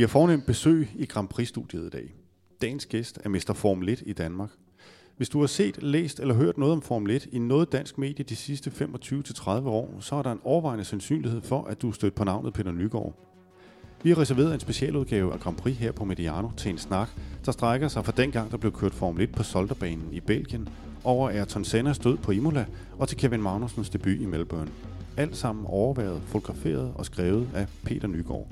Vi har fornemt besøg i Grand Prix-studiet i dag. Dagens gæst er Mester Formel 1 i Danmark. Hvis du har set, læst eller hørt noget om Formel 1 i noget dansk medie de sidste 25-30 år, så er der en overvejende sandsynlighed for, at du er stødt på navnet Peter Nygaard. Vi har reserveret en specialudgave af Grand Prix her på Mediano til en snak, der strækker sig fra dengang, der blev kørt Formel 1 på Solderbanen i Belgien, over Ayrton Sennas død på Imola og til Kevin Magnussens debut i Melbourne. Alt sammen overværet, fotograferet og skrevet af Peter Nygaard.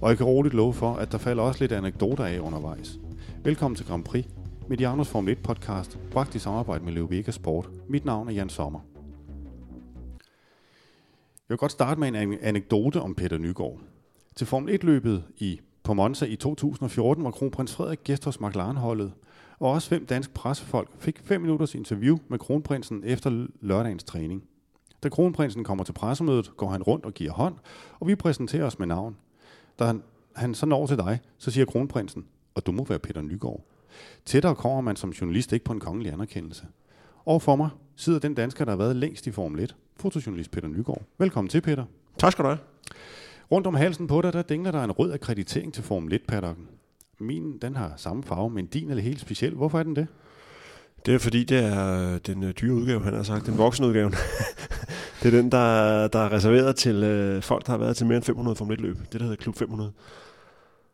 Og jeg kan roligt love for, at der falder også lidt anekdoter af undervejs. Velkommen til Grand Prix, Medianos Formel 1 podcast, bragt i samarbejde med Leuveca Sport. Mit navn er Jan Sommer. Jeg vil godt starte med en anekdote om Peter Nygaard. Til Formel 1-løbet på Monza i 2014 var kronprins Frederik gæst hos McLaren-holdet, og også 5 danske pressefolk fik 5 minutters interview med kronprinsen efter lørdagens træning. Da kronprinsen kommer til pressemødet, går han rundt og giver hånd, og vi præsenterer os med navn. Da han så når til dig, så siger kronprinsen, og du må være Peter Nygaard. Tættere kommer man som journalist ikke på en kongelig anerkendelse. Og for mig sidder den dansker, der har været længst i Formel 1, fotojournalist Peter Nygaard. Velkommen til, Peter. Tak skal du have. Rundt om halsen på dig, der dingler der en rød akkreditering til Formel 1-paddocken. Min, den har samme farve, men din er helt speciel. Hvorfor er den det? Det er fordi, det er den dyre udgave, han har sagt. Den voksne udgaven. Det er den, der er reserveret til folk, der har været til mere end 500 Formel 1-løb. Det, der hedder Klub 500.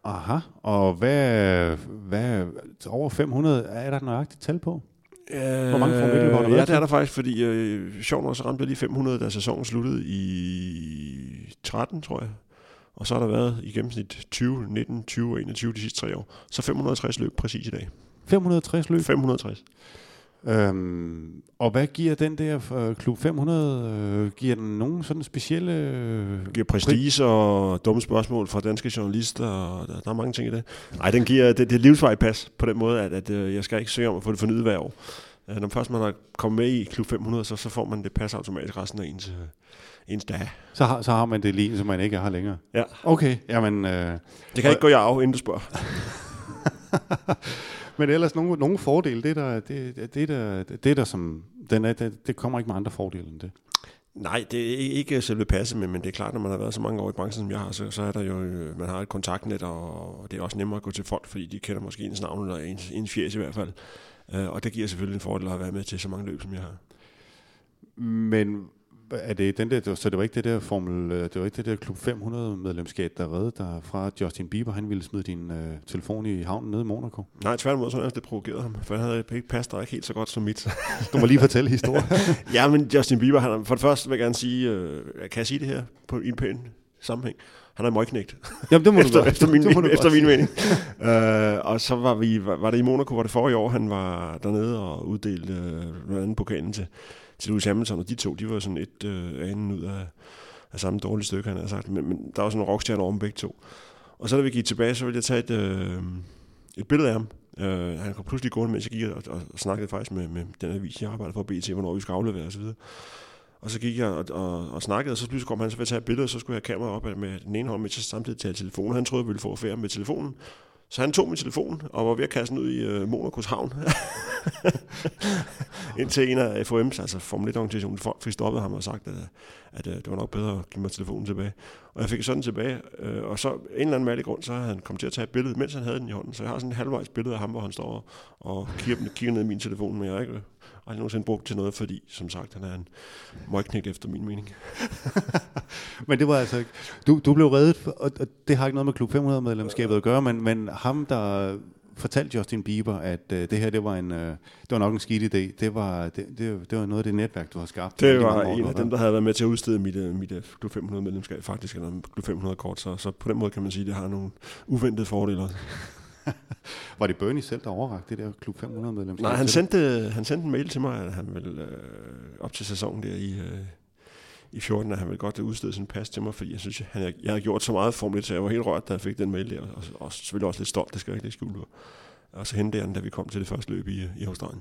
Aha, og hvad over 500, er der nøjagtigt tal på? Hvor mange Formel 1-løb har der været? Ja, det er der faktisk, fordi sjovt nok så ramte lige 500, da sæsonen sluttede i 13, tror jeg. Og så har der været i gennemsnit 20, 19, 20 og 21 de sidste 3 år. Så 560 løb præcis i dag. 560 løb? 560. Og hvad giver den der Klub 500, giver den nogen sådan specielle giver prestige og dumme spørgsmål fra danske journalister, og der er mange ting i det. Nej, den giver det livsvej pas på den måde, at jeg skal ikke søge om at få det fornyet hver år. Når først man har kommet med i Klub 500, så får man det pas automatisk resten af ens dag. Så har man det lige, som man ikke har længere. Ja. Okay, jamen... det kan ikke gå i arv, inden du spørger. Men ellers nogle fordele, det der som den er, det kommer ikke med andre fordele end det. Nej, det er ikke selve passet, men det er klart, når man har været så mange år i branchen, som jeg har, så er der jo, man har et kontaktnet, og det er også nemmere at gå til folk, fordi de kender måske ens navn, eller ens fjes i hvert fald. Og det giver selvfølgelig en fordel at være med til så mange løb, som jeg har. Men er det den der, så det var ikke det der Klub 500 medlemskab, der reddede dig fra Justin Bieber, han ville smide din telefon i havnen nede i Monaco? Nej, tværtimod, så det provokerede ham, for han havde ikke passet dig ikke helt så godt som mit. Du må lige fortælle historien. Ja, men Justin Bieber, han, for det første vil jeg gerne sige, kan jeg sige det her på en pæn sammenhæng? Han er møgknægt. Jamen det må du efter min mening. Og så var det i Monaco, var det forrige år, han var dernede og uddelte noget andet pokalen til Lewis Hamilton, og de to, de var sådan et anden ud af samme dårlige stykke, han havde sagt, men der var sådan en rockstjerne over dem begge to. Og så da vi gik tilbage, så ville jeg tage et billede af ham. Han kom pludselig gående, mens jeg gik og snakkede faktisk med den avis, jeg arbejder for at BT, hvornår vi skal aflevere osv. Og så gik jeg og snakkede, og så pludselig kom han så ved at tage et billede, og så skulle jeg have kameraet op med den ene hånd, mens jeg samtidig tager telefonen. Han troede, jeg ville få affære med telefonen. Så han tog min telefon og var ved at kaste den ud i Monacos havn. Indtil en af FOM's, altså Formel 1-organisationen, folk fik stoppet ham og sagt, at det var nok bedre at give mig telefonen tilbage. Og jeg fik sådan tilbage, og så en eller anden mærkelig grund, så havde han kommet til at tage et billede, mens han havde den i hånden. Så jeg har sådan et halvvejs billede af ham, hvor han står og kigger ned i min telefon, men jeg har ikke nogensinde brugt til noget, fordi som sagt, han er en møgknægt efter min mening. Men det var altså ikke... Du blev reddet, og det har ikke noget med Klub 500-medlemskabet at gøre, men ham, der... fortalte Justin Bieber, at det her, det var nok en skidt idé. Det var noget af det netværk, du har skabt. Det var en af dem, der havde været med til at udstede mit Klub 500-medlemskab, faktisk, eller Klub 500-kort. Så på den måde kan man sige, at det har nogle uventede fordele. Var det Bernie selv, der overrakte det der Klub 500-medlemskab? Nej, han sendte en mail til mig, at han ville op til sæsonen der i 14, at han ville godt udstede sin pas til mig, fordi jeg synes, jeg havde gjort så meget for mig, så jeg var helt rørt, da jeg fik den mail der, og selvfølgelig også lidt stolt, det skal jeg ikke skjule på. Og så hentede jeg den, da vi kom til det første løb i Australien.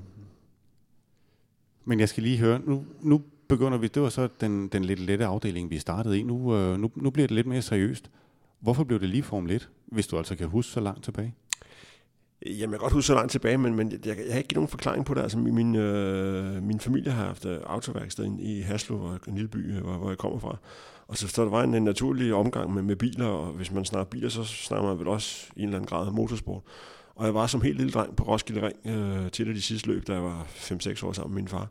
Men jeg skal lige høre, nu begynder vi, det var så den lidt lette afdeling, vi startede i, nu bliver det lidt mere seriøst. Hvorfor blev det lige Formel 1, hvis du altså kan huske så langt tilbage? Jamen, jeg kan godt huske så langt tilbage, men jeg har ikke givet nogen forklaring på det. Altså, min familie har haft autoværksted i Haslev, en lille by, hvor jeg kommer fra. Og så der var en naturlig omgang med biler, og hvis man snakker biler, så snakker man vel også i en eller anden grad motorsport. Og jeg var som helt lille dreng på Roskilde Ring til det de sidste løb, da jeg var 5-6 år sammen med min far.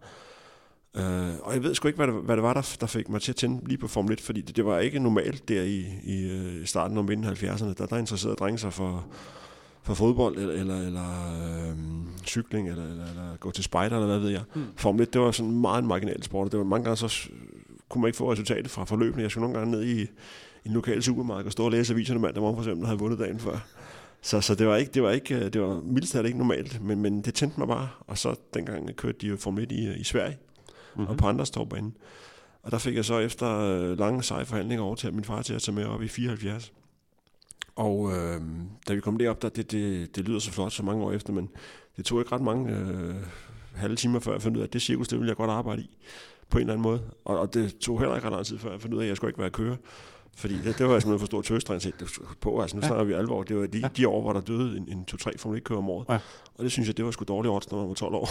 Og jeg ved sgu ikke, hvad det var, der fik mig til at tænde lige på Formel 1, fordi det var ikke normalt der i starten og midten af 70'erne. Der interesserede drenge sig for fodbold, eller cykling, eller gå til spejder, eller hvad ved jeg. Formel 1, det var sådan meget en marginal sport, og det var mange gange, så kunne man ikke få resultatet fra forløbene. Jeg skulle nogle gange ned i en lokal supermarked og stå og læse aviserne mandag morgen, for eksempel, der havde vundet dagen før. Så det var mildest talt ikke normalt, men det tændte mig bare. Og så dengang kørte de jo Formel 1 i Sverige, og på Anderstorpbanen. Og der fik jeg så efter lange seje forhandlinger overtaget min far til at tage med op i 74. Og da vi kom derop, det lyder så flot så mange år efter, men det tog ikke ret mange halve timer, før jeg fandt ud af, at det cirkus, det ville jeg godt arbejde i, på en eller anden måde. Og det tog heller ikke ret lang tid, før jeg fandt ud af, at jeg skulle ikke være kører. Fordi det var simpelthen for stor tøstrendsigt på. Altså nu snakker vi alvor. Det var de år, hvor der døde en 2-3 Formel 1-kører om året. Ja. Og det synes jeg, det var sgu dårligt odds, når man var 12 år.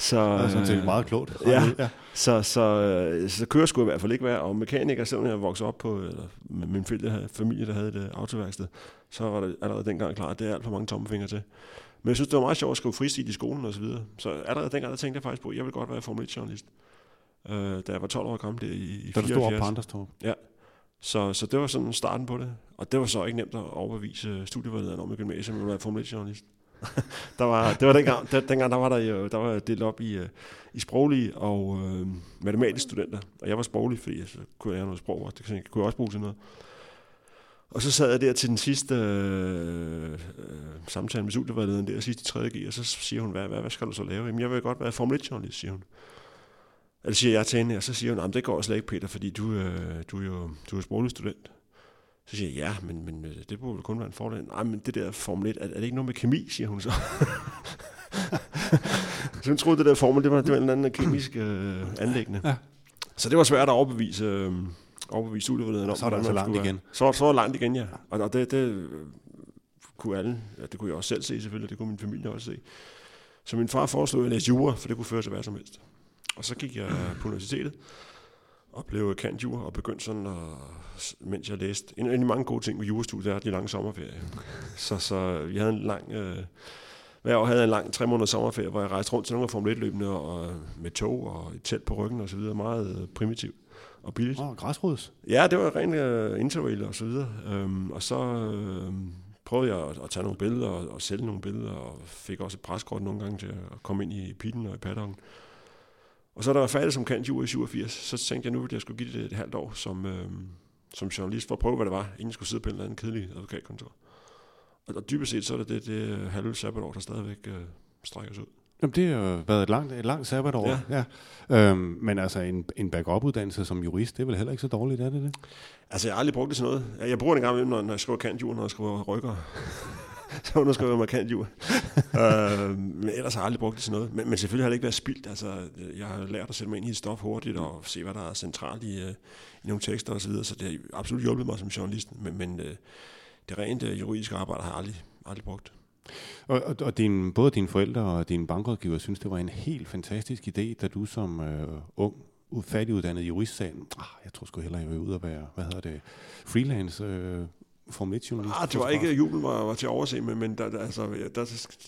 Så det er sådan set meget klogt. Ja. Så kører skulle i hvert fald ikke være. Og mekaniker, selvom jeg voksede op på, eller min familie, der havde et autoværksted, så var det allerede dengang klart, at det er alt for mange tommelfingre til. Men jeg synes, det var meget sjovt at skrive fristil i skolen og så videre. Så allerede dengang, der tænkte jeg faktisk på, at jeg ville godt være Formel 1-journalist. Da jeg var 12 år gammel i 74. Da du stod op på Anderstorp. Ja. Så det var sådan starten på det. Og det var så ikke nemt at overbevise studievejlederen om i gymnasiet, men jeg var Formel 1-journalist. Dengang der var delt op i sproglige og matematiske studenter. Og jeg var sproglig, fordi jeg kunne lære noget sprog, og det kunne jeg også bruge til noget. Og så sad jeg der til den sidste samtale med studievejlederen der, sidst i 3.G, og så siger hun, hvad skal du så lave? Jamen, jeg vil godt være Formel 1-journalist, siger hun. Eller siger jeg til hende, og så siger hun, det går slet ikke, Peter, fordi du er sproglig student. Så siger jeg, ja, men det burde jo kun være en fordel. Nej, men det der Formel 1, er det ikke noget med kemi, siger hun så. Så hun troede, det der Formel, det var en eller anden kemisk anlæggende. Ja. Så det var svært at overbevise studievedlederen om. Så var der så langt igen. Så var langt igen, ja. Og det kunne alle, ja, det kunne jeg også selv se selvfølgelig, det kunne min familie også se. Så min far foreslog, at jeg læste jura, for det kunne føre til hvad som helst. Og så gik jeg på universitetet og blev cand.jur og begyndte sådan, mens jeg læste. En af de mange gode ting ved jurastudiet er de lange sommerferie. Så vi havde en lang... hver år havde jeg en lang 3 måneder sommerferie, hvor jeg rejste rundt til nogle af Formel 1-løbene og med tog og et telt på ryggen og så videre. Meget primitivt og billigt. Græsrods? Ja, det var rent interrail og så videre. Og så prøvede jeg at tage nogle billeder og sælge nogle billeder og fik også et preskort nogle gange til at komme ind i pitten og i paddocken. Og så da jeg var færdig som cand.jur i 87, så tænkte jeg nu, at jeg skulle give det et halvt år som journalist for at prøve, hvad det var, inden jeg skulle sidde på en eller anden kedelig advokatkontor. Og dybest set, så er det halve sabbatår, der stadigvæk strækker sig ud. Jamen, det har været et langt sabbatår. Ja. Ja. Men altså, en backup-uddannelse som jurist, det er vel heller ikke så dårligt, er det? Altså, jeg har aldrig brugt det til noget. Jeg bruger det en gang, når jeg skriver cand.jur, når jeg skriver rykker. Så underskrev jeg mig cand.jur. Men ellers har jeg aldrig brugt det til noget. Men selvfølgelig har det ikke været spildt. Altså, jeg har lært at sætte mig ind i et stof hurtigt og se, hvad der er centralt i nogle tekster osv. Så det har absolut hjulpet mig som journalist. Men det rent juridiske arbejde har jeg aldrig brugt. Og både dine forældre og dine bankrådgiver synes, det var en helt fantastisk idé, da du som ung, færdiguddannet jurist sagde, jeg tror sgu hellere, jeg vil ud og være, freelance Formel 1-journalist. Det var ikke, jubel var til at overse, men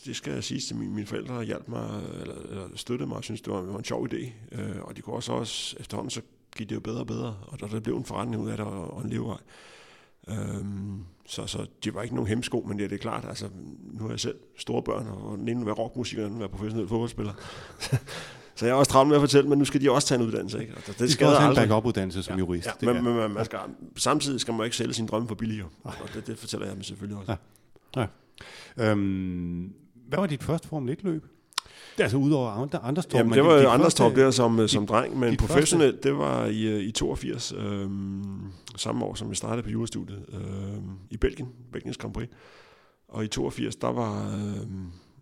det skal jeg sige til mine forældre, der hjalp mig, eller støttede mig, og syntes, det var en sjov idé. Og de kunne også efterhånden, så gik det jo bedre og bedre, og der blev en forretning ud af det, og en levevej. Så det var ikke nogen hemsko, men det er klart, altså, nu har jeg selv store børn, og den ene vil være rockmusiker, og den anden vil være professionel fodboldspiller. Så jeg er også travlt med at fortælle, men nu skal de også tage en uddannelse, ikke? Altså, de skal også have en backup-uddannelse som jurist. Ja, men samtidig skal man ikke sælge sine drømme for billigere, og det fortæller jeg mig selvfølgelig også. Ja. Hvad var dit første Formel 1-løb? Det er altså udover Anderstorp. Jamen, det var jo Anderstorp der som dreng, men professionelt, det var i 82, samme år som jeg startede på jurastudiet, i Belgien, Belgiens Grand Prix. Og i 82, der var...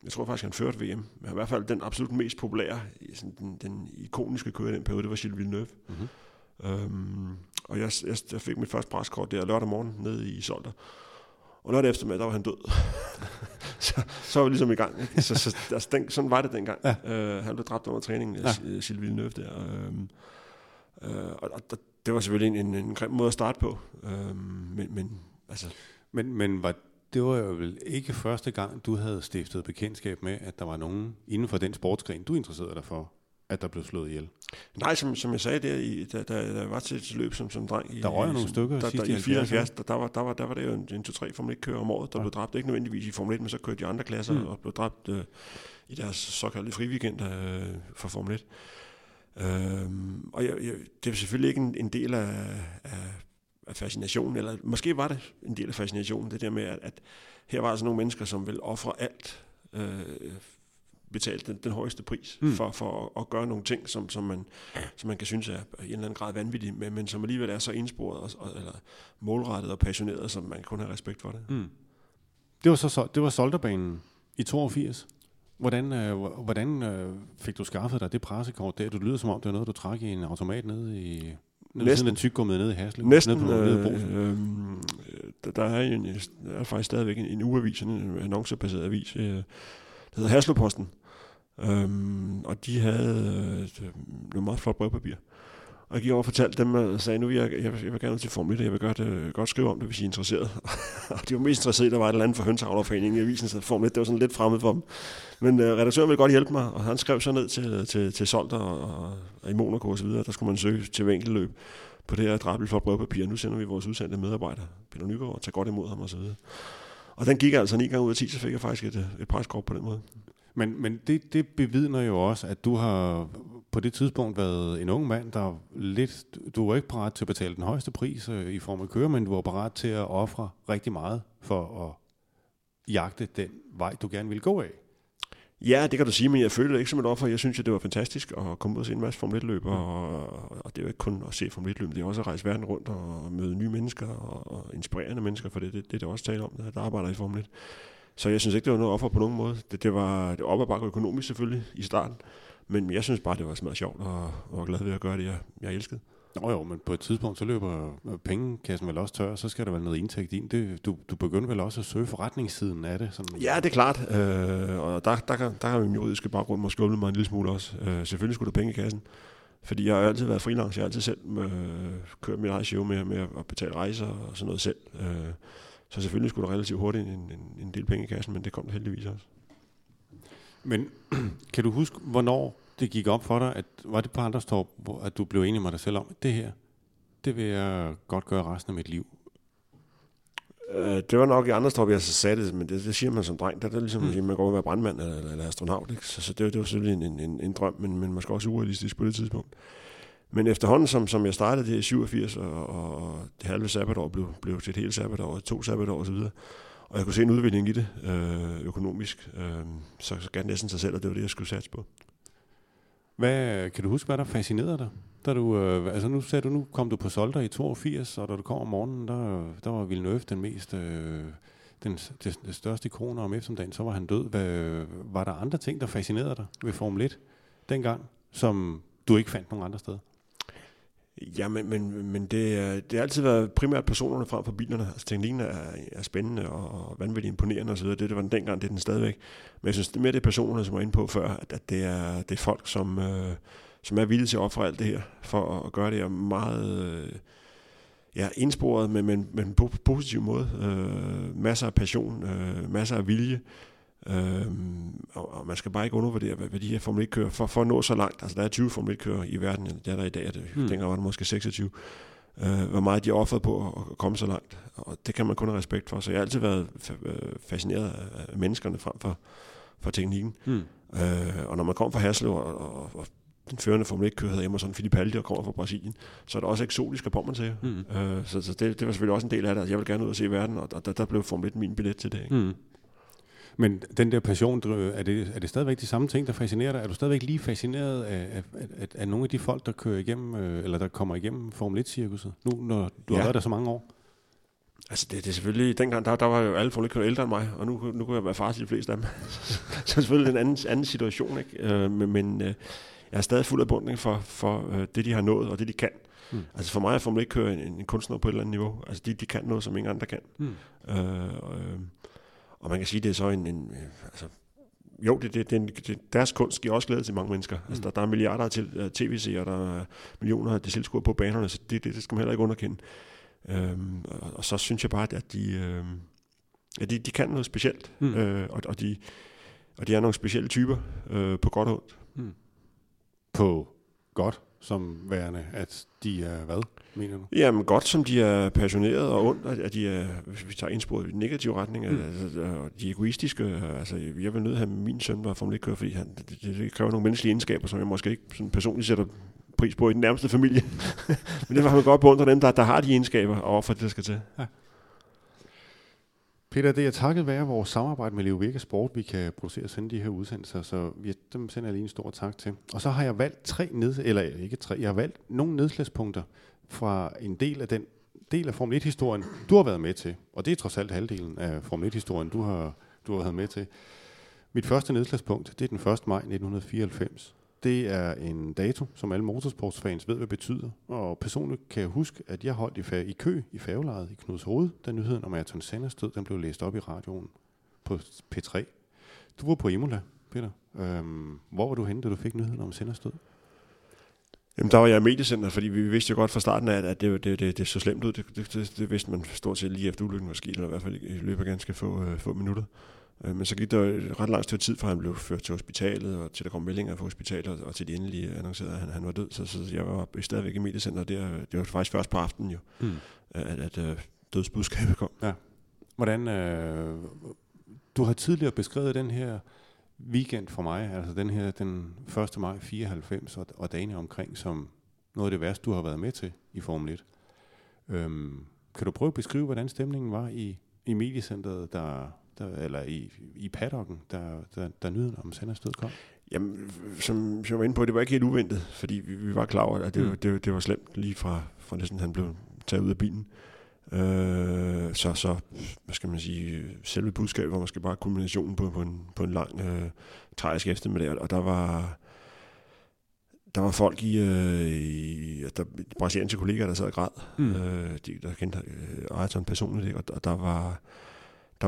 jeg tror faktisk, han førte VM. Men i hvert fald den absolut mest populære, sådan den ikoniske kører i den periode, det var Gilles Villeneuve. Mm-hmm. Og jeg fik mit første preskort der lørdag morgen nede i Solder. Og lørdag eftermiddag, der var han død. så var vi ligesom i gang. Så, altså, sådan var det dengang. Ja. Han blev dræbt under træningen af Gilles Villeneuve der. Og det var selvfølgelig en grim måde at starte på. Men det var jo vel ikke første gang, du havde stiftet bekendtskab med, at der var nogen inden for den sportsgren, du interesserede dig for, at der blev slået ihjel? Nej, som jeg sagde der jeg var til et løb som dreng. Der røg nogle stykker i 74. Der var det jo en 2-3 Formel 1-kører om året, der blev dræbt. Ikke nødvendigvis i Formel 1, men så kørte de andre klasser og blev dræbt i deres såkaldte friweekend for Formel 1. Og det var selvfølgelig ikke en del af fascinationen, eller måske var det en del af fascinationen, det der med, at her var altså nogle mennesker, som ville ofre alt, betalte den højeste pris for at gøre nogle ting, som man kan synes er i en eller anden grad vanvittig, men som alligevel er så indsporet eller målrettet og passioneret, som man kun har respekt for det. Mm. Det var Solderbanen i 82. Hvordan fik du skaffet dig det pressekort der? Du lyder som om, det var noget, du trak i en automat nede den tyggegummi nede i Haslev. Der er jo faktisk stadigvæk en ugeavis, en annoncebaseret avis, det hedder Haslev-Posten, og de havde noget meget flot brevpapir. Og jeg gik over og fortalte dem, og sagde, nu jeg vil gerne til Formel 1, jeg vil godt skrive om det, hvis I er interesseret. Og de var mest interesserede, der var et eller andet for Hønseavlerforeningen i avisen, så Formel 1, det var sådan lidt fremmed for dem. Men redaktøren ville godt hjælpe mig, og han skrev så ned til Solter og i Monaco og så videre, der skulle man søge til vinkeløb på det her drabel flot brevpapir. Nu sender vi vores udsendte medarbejder, Peter Nygaard, og tager godt imod ham og så videre. Og den gik altså 9 gange ud af 10, så fik jeg faktisk et presskort på den måde. Men det bevidner jo også, at du har på det tidspunkt været en ung mand, der lidt, du var ikke parat til at betale den højeste pris i form af kører, men du var parat til at ofre rigtig meget for at jagte den vej, du gerne ville gå af. Ja, det kan du sige, men jeg følte det ikke som et offer. Jeg synes, at det var fantastisk at komme ud og se en masse Formel 1-løb, og det er jo ikke kun at se Formel 1-løb, det er også at rejse verden rundt og møde nye mennesker og inspirerende mennesker, for det er også tale om, der arbejder i Formel 1. Så jeg synes ikke, det var noget offer på nogen måde. Det var op ad bakke økonomisk selvfølgelig i starten, men jeg synes bare, det var smadret sjovt og var glad ved at gøre det, jeg elskede. Nå jo, men på et tidspunkt, så løber pengekassen vel også tør, så skal der vel noget indtægt ind. Du begyndte vel også at søge forretningssiden af det? Sådan. Ja, det er klart. Og der har min juridiske baggrund måske hjulpet mig en lille smule også. Selvfølgelig skulle der penge i kassen, fordi jeg har altid været freelancer. Jeg har altid selv kørt mit eget show med at betale rejser og sådan noget selv. Så selvfølgelig skulle der relativt hurtigt en del penge i kassen, men det kom der heldigvis også. Men kan du huske, hvornår det gik op for dig, at var det på Anderstorp, at du blev enig med dig selv om, at det her, det vil jeg godt gøre resten af mit liv? Det var nok i Anderstorp, jeg så sagde det, men det siger man som dreng, der ligesom, at man går og være brandmand eller astronaut, ikke? Så det var selvfølgelig en drøm, men måske også urealistisk på det tidspunkt. Men efterhånden, som jeg startede det i 87, og det halve sabbatår blev til et helt sabbatår, 2 sabbatår osv., og jeg kunne se en udvikling i det økonomisk, så gav det næsten sig selv, og det var det, jeg skulle satse på. Kan du huske, hvad der fascinerede dig? Da du, altså nu sagde du, nu kom du på Solter i 82, og da du kom om morgenen, der var Villeneuve den største ikon, om eftermiddagen, så var han død. Var der andre ting, der fascinerede dig ved Formel 1 dengang, som du ikke fandt nogen andre steder? Ja, men det har altid været primært personerne frem for bilerne. Altså, teknikken er spændende og vanvittigt imponerende osv. Det var den dengang, det er den stadigvæk. Men jeg synes, det er mere det personerne, som var inde på før, at det er folk, som er villige til at ofre alt det her, for at gøre det her meget indsporet, men på positiv måde. Masser af passion, masser af vilje. Og man skal bare ikke undervurdere, hvad de her Formel 1-kører for at nå så langt. Altså der er 20 Formel 1-kører i verden, der er der i dag, dengang var der måske 26. Hvor meget de er offeret på at komme så langt, og det kan man kun have respekt for. Så jeg har altid været fascineret af menneskerne frem for teknikken. Og når man kom fra Haslev og den førende Formel 1-kører hedder Emerson Fittipaldi og kommer fra Brasilien, så er det også eksotisk at bombe til. Så det var selvfølgelig også en del af det. Jeg vil gerne ud og se verden, og der blev Formel 1 min billet til det, ikke? Men den der passion, er det stadigvæk de samme ting, der fascinerer dig? Er du stadigvæk lige fascineret af nogle af de folk, der kører igennem, eller der kommer igennem Formel 1-cirkuset, nu når du har været der så mange år? Altså det er selvfølgelig, dengang der var jo alle Formel 1-kører ældre end mig, og nu kunne jeg være far til de fleste af dem. Så selvfølgelig en anden situation, ikke? Men jeg er stadig fuld af beundring for det, de har nået, og det, de kan. Altså for mig er Formel 1-kører en kunstner på et eller andet niveau. Altså de kan noget, som ingen andre kan. Og man kan sige, det er så en jo, deres kunst giver også glæde til mange mennesker. Altså, der er milliarder af tv-seere, der er millioner af tilskuere på banerne, så det skal man heller ikke underkende. Og så synes jeg bare, at de kan noget specielt, og de er nogle specielle typer, på godt og ondt. Mm. På godt som værende, at de er hvad, mener du? Jamen godt som de er passionerede, og ondt, at de er, hvis vi tager indsporet i den negative retning, altså, de egoistiske, altså jeg vil nødt til at have min søn var Formel 1-kører, fordi det kræver nogle menneskelige egenskaber, som jeg måske ikke sådan personligt sætter pris på i den nærmeste familie. Men det var man godt på under dem, der har de egenskaber, og overfor det, der skal til. Ja. Peter, det er takket være vores samarbejde med Leo Virke Sport, vi kan producere og sende de her udsendelser, så dem sender jeg lige en stor tak til. Og så har jeg valgt nogle nedslagspunkter fra en del af Formel 1-historien, du har været med til. Og det er trods alt halvdelen af Formel 1-historien, du har været med til. Mit første nedslagspunkt, det er den 1. maj 1994. Det er en dato, som alle motorsportsfans ved, hvad betyder. Og personligt kan jeg huske, at jeg holdt i kø i færgelejet i Knudshoved, da nyheden om Ayrton Senna's død, den blev læst op i radioen på P3. Du var på Imola, Peter. Hvor var du henne, da du fik nyheden om Senna's død? Jamen, der var jeg i mediecenter, fordi vi vidste jo godt fra starten af, at det så slemt ud. Det vidste man stort set lige efter ulykken var sket, eller i hvert fald i løbet af ganske få minutter. Men så gik der ret lang tid, før han blev ført til hospitalet, og til der kom meldinger fra hospitalet, og til de endelige annoncerede, at han var død. Så jeg var stadigvæk i mediecenter der. Det var faktisk først på aftenen jo, at dødsbudskabet kom. Ja. Hvordan, du har tidligere beskrevet den her weekend for mig, altså den 1. maj 94 og dagene omkring, som noget af det værste, du har været med til i Formel 1. Kan du prøve at beskrive, hvordan stemningen var i mediecenteret, eller i paddocken, der nyheden om Senna's død kom? Jamen, som jeg var inde på, det var ikke helt uventet, fordi vi var klar over, at det var slemt lige fra næsten, han blev taget ud af bilen. Så hvad skal man sige, selve budskabet var måske bare kulminationen på en lang tragisk eftermiddag, og der var folk i der brasilianske kollegaer, der sad og græd, der kendte Ayrton personligt, og der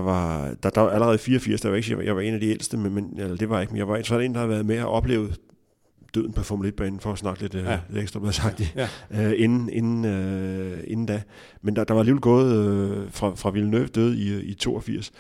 var allerede 84, der var ikke, jeg var en af de ældste, men eller det var ikke, men jeg var en, der havde været med at opleve døden på Formel 1-banen, for at snakke lidt ekstra, blevet sagt inden da. Men der var alligevel gået fra Villeneuve døde i 82,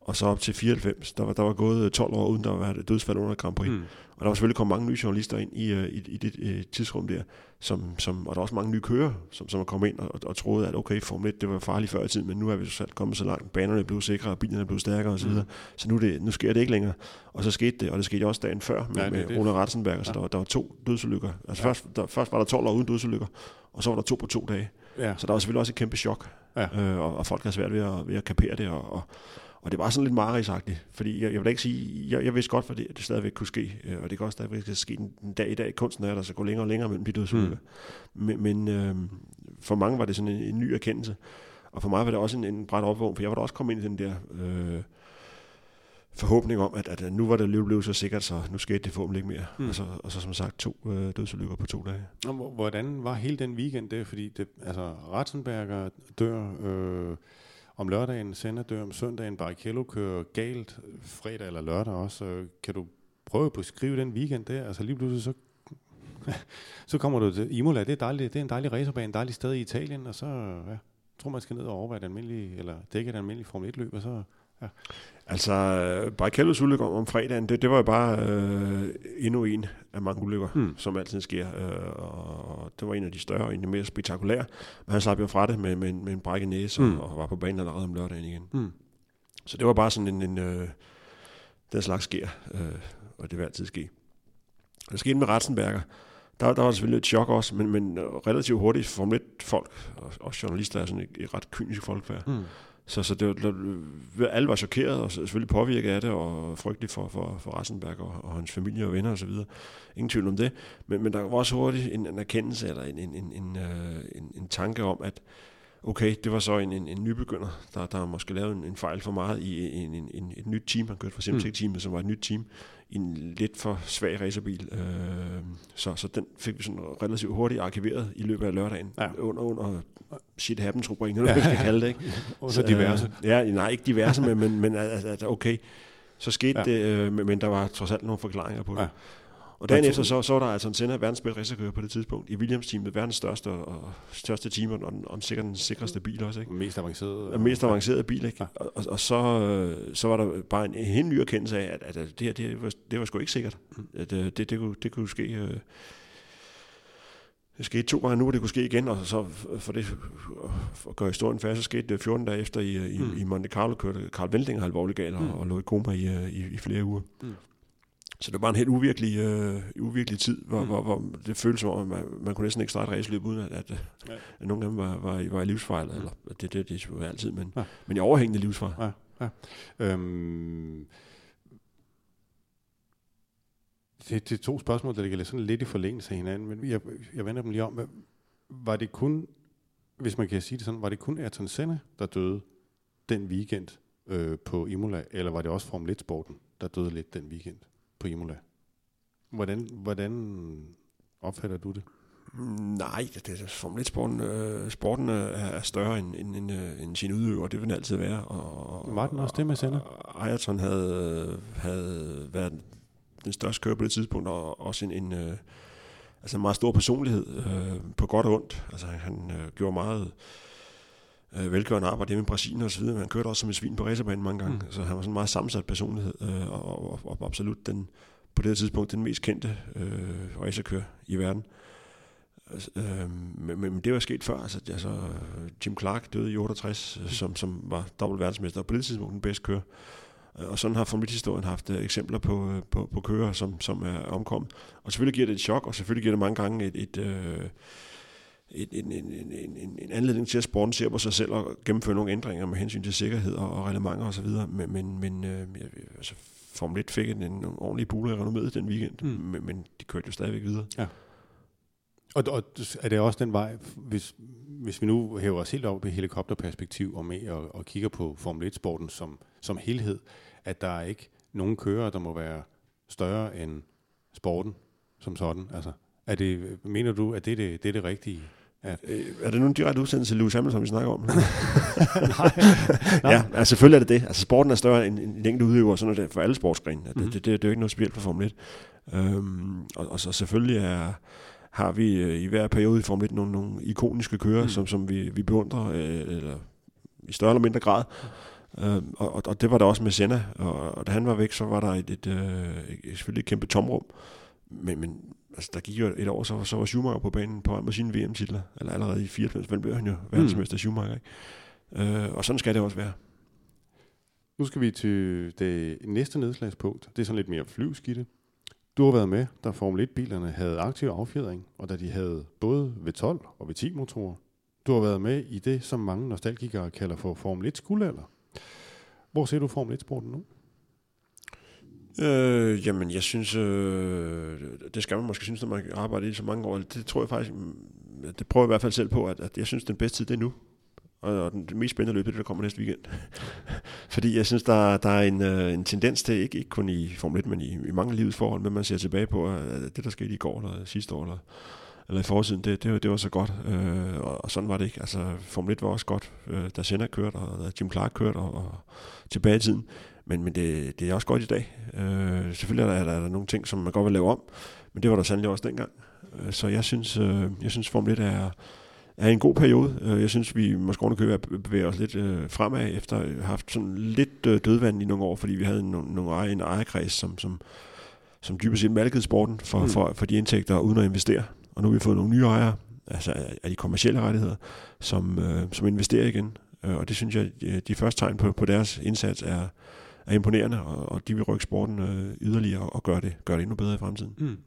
og så op til 94. Der var gået 12 år, uden der var et dødsfald under Grand Prix. Og der var selvfølgelig kommet mange nye journalister ind i det tidsrum der, og der var også mange nye kører, som kommet ind og troede, at okay, Formel 1, det var farligt før i tiden, men nu er vi så kommet så langt, banerne blev sikre, og bilerne blev stærkere osv., så nu sker det ikke længere. Og så skete det, og det skete også dagen før med Roland Ratzenberger, så der var 2 dødsulykker. Altså først var der 12 år uden dødsulykker, og så var der 2 på 2 dage. Ja. Så der var selvfølgelig også et kæmpe chok, og folk havde svært ved at kapere det, og det var sådan lidt mareridtsagtigt, fordi jeg vil da ikke sige, jeg vidste godt, for det stadigvæk kunne ske, og det kan også stadigvæk ske en dag i dag. Kunsten er der, så går længere og længere mellem de dødsulykker. Men for mange var det sådan en ny erkendelse, og for mig var det også en bræt opvågning, for jeg var da også kommet ind i den der forhåbning om, at nu var det blevet så sikkert, så nu skete det forhåbentlig ikke mere. Og så som sagt 2 dødsulykker på 2 dage. Og hvordan var hele den weekend der? Fordi Ratzenberger dør... om lørdagen, Senna dør om søndagen, Barrichello kører galt fredag eller lørdag også. Kan du prøve at beskrive den weekend der? Altså lige pludselig så kommer du til Imola. Det er en dejlig racerbane, en dejlig sted i Italien, og så tror man skal ned og overveje dække et almindeligt Formel 1-løb, og så... Ja. Altså, Barrichellos ulykke om fredagen, det var jo bare endnu en af mange ulykker, som altid sker, og det var en af de større og en af de mere spektakulære, men han slap jo fra det med en brækket næse, og var på banen allerede om lørdagen igen. Så det var bare sådan en den slags sker, og det vil altid ske. Og det skete med Ratzenberger. Der var selvfølgelig et chok også, men relativt hurtigt Formel 1 folk, og journalister er sådan et ret kynisk folkefærd. Så alle var chokeret og selvfølgelig påvirket af det, og frygteligt for Ratzenberger og hans familie og venner osv. Ingen tvivl om det. Men der var også hurtigt en erkendelse, eller en tanke om, at okay, det var så en nybegynder, der måske lavede en fejl for meget i et nyt team. Han kørte fra SimTech-teamet, som var et nyt team, i en lidt for svag racerbil. Så den fik vi sådan relativt hurtigt arkiveret i løbet af lørdagen. Ja. Under shit happens-rubrikken, det er noget, man skal kalde det, ikke? Under diverse. Nej, ikke diverse, men altså, okay, så skete det, men der var trods alt nogle forklaringer på det. Ja. Og dagen efter, så var der altså en sender af verdens bedste racerkører på det tidspunkt. I Williams-teamet, verdens største og største team, og sikkert den sikreste bil også, ikke? Mest avancerede bil, ikke? Ja. Og så var der bare en helt ny erkendelse af, at det her, det var sgu ikke sikkert. At det kunne ske... Det skete 2 gange nu, og det kunne ske igen, og så for at gøre historien færdig, så skete det 14 dage efter i Monte Carlo, kørte Carl Weldinger alvorlig galt og lå i koma i flere uger. Mm. Så det var bare en helt uvirkelig tid, hvor det føltes som om, man kunne næsten ikke starte raceløb uden, at nogle gange var i livsfejl, eller det var altid, men i overhængende livsfejl. Ja. Det er 2 spørgsmål, der ligger sådan lidt i forlængelse af hinanden, men jeg vender dem lige om. Var det kun, hvis man kan sige det sådan, var det kun Ayrton Senna, der døde den weekend på Imola, eller var det også Formel 1-sporten, der døde lidt den weekend på Imola? Hvordan opfatter du det? Nej, Formel 1-sporten er større end sine udøvere, det vil den altid være. Og var den også det med Senna? Ayrton havde været den største kører på det tidspunkt, og også en meget stor personlighed, på godt og ondt. Altså, han gjorde meget velgørende arbejde hjemme i Brasilien og så videre, men han kørte også som et svin på racerbanen mange gange. Så han var sådan en meget sammensat personlighed, og absolut den, på det tidspunkt, den mest kendte racerkører i verden. Men det var sket før. Altså, Jim Clark døde i 68, som var dobbelt verdensmester, og på det tidspunkt den bedste kører. Og sådan har formidhistorien haft eksempler på kører, som er omkommet. Og selvfølgelig giver det et chok, og selvfølgelig giver det mange gange en anledning til, at sporten ser på sig selv og gennemfører nogle ændringer med hensyn til sikkerhed og reglementer osv. Men Formel 1 fik en ordentlig bule i renommet den weekend, men de kørte jo stadigvæk videre. Ja. Og er det også den vej, hvis vi nu hæver os helt op i helikopterperspektiv og med og kigger på Formel 1-sporten som helhed, at der er ikke nogen kører, der må være større end sporten som sådan? Altså, mener du, at det er det rigtige? Ja. Er det nu en direkte udsendelse til Lewis Hamilton, vi snakker om? Nej. Ja, altså selvfølgelig er det. Altså sporten er større end en enkelt udøver, sådan er det for alle sportsgrene. Det er jo ikke noget specielt for Formel 1. Og så selvfølgelig har vi i hver periode i Formel 1 nogle ikoniske kører, som vi beundrer, eller i større eller mindre grad. Og det var der også med Senna, og da han var væk, så var der selvfølgelig et kæmpe tomrum. Men altså, der gik jo et år, så var Schumacher på banen på med sine VM-titler, eller allerede i 94, vel blev han jo verdensmester Schumacher, ikke? Og sådan skal det også være. Nu skal vi til det næste nedslagspunkt. Det er sådan lidt mere flyvskidte. Du har været med, da Formel 1-bilerne havde aktiv affjedring, og da de havde både V12 og V10-motorer. Du har været med i det, som mange nostalgikere kalder for Formel 1's guldalder. Hvor ser du Formel 1-sporten nu? Jamen, jeg synes, det skal man måske synes, når man arbejder i så mange år. Det tror jeg faktisk, det prøver jeg i hvert fald selv på, at jeg synes, den bedste tid, det er nu. Og den mest spændende løb, det der kommer næste weekend. Fordi jeg synes, der er en tendens til, ikke kun i Formel 1, men i mange livets forhold, men man ser tilbage på, at det, der skete i går, eller sidste år, eller i fortiden, det var så godt. Og sådan var det ikke. Altså, Formel 1 var også godt, da Senna kørte, og da Jim Clark kørte, og tilbage i tiden. Men det er også godt i dag. Selvfølgelig er der nogle ting, som man godt vil lave om, men det var der sandelig også dengang. Så jeg synes Formel 1 er en god periode. Jeg synes, vi måske bevæger os lidt fremad, efter at have haft sådan lidt dødvand i nogle år, fordi vi havde en ejerkreds, som dybest set malkede sporten for de indtægter, uden at investere. Og nu har vi fået nogle nye ejere, altså af de kommercielle rettigheder, som investerer igen. Og det synes jeg, de første tegn på deres indsats er imponerende, og de vil rykke sporten yderligere og gøre det endnu bedre i fremtiden.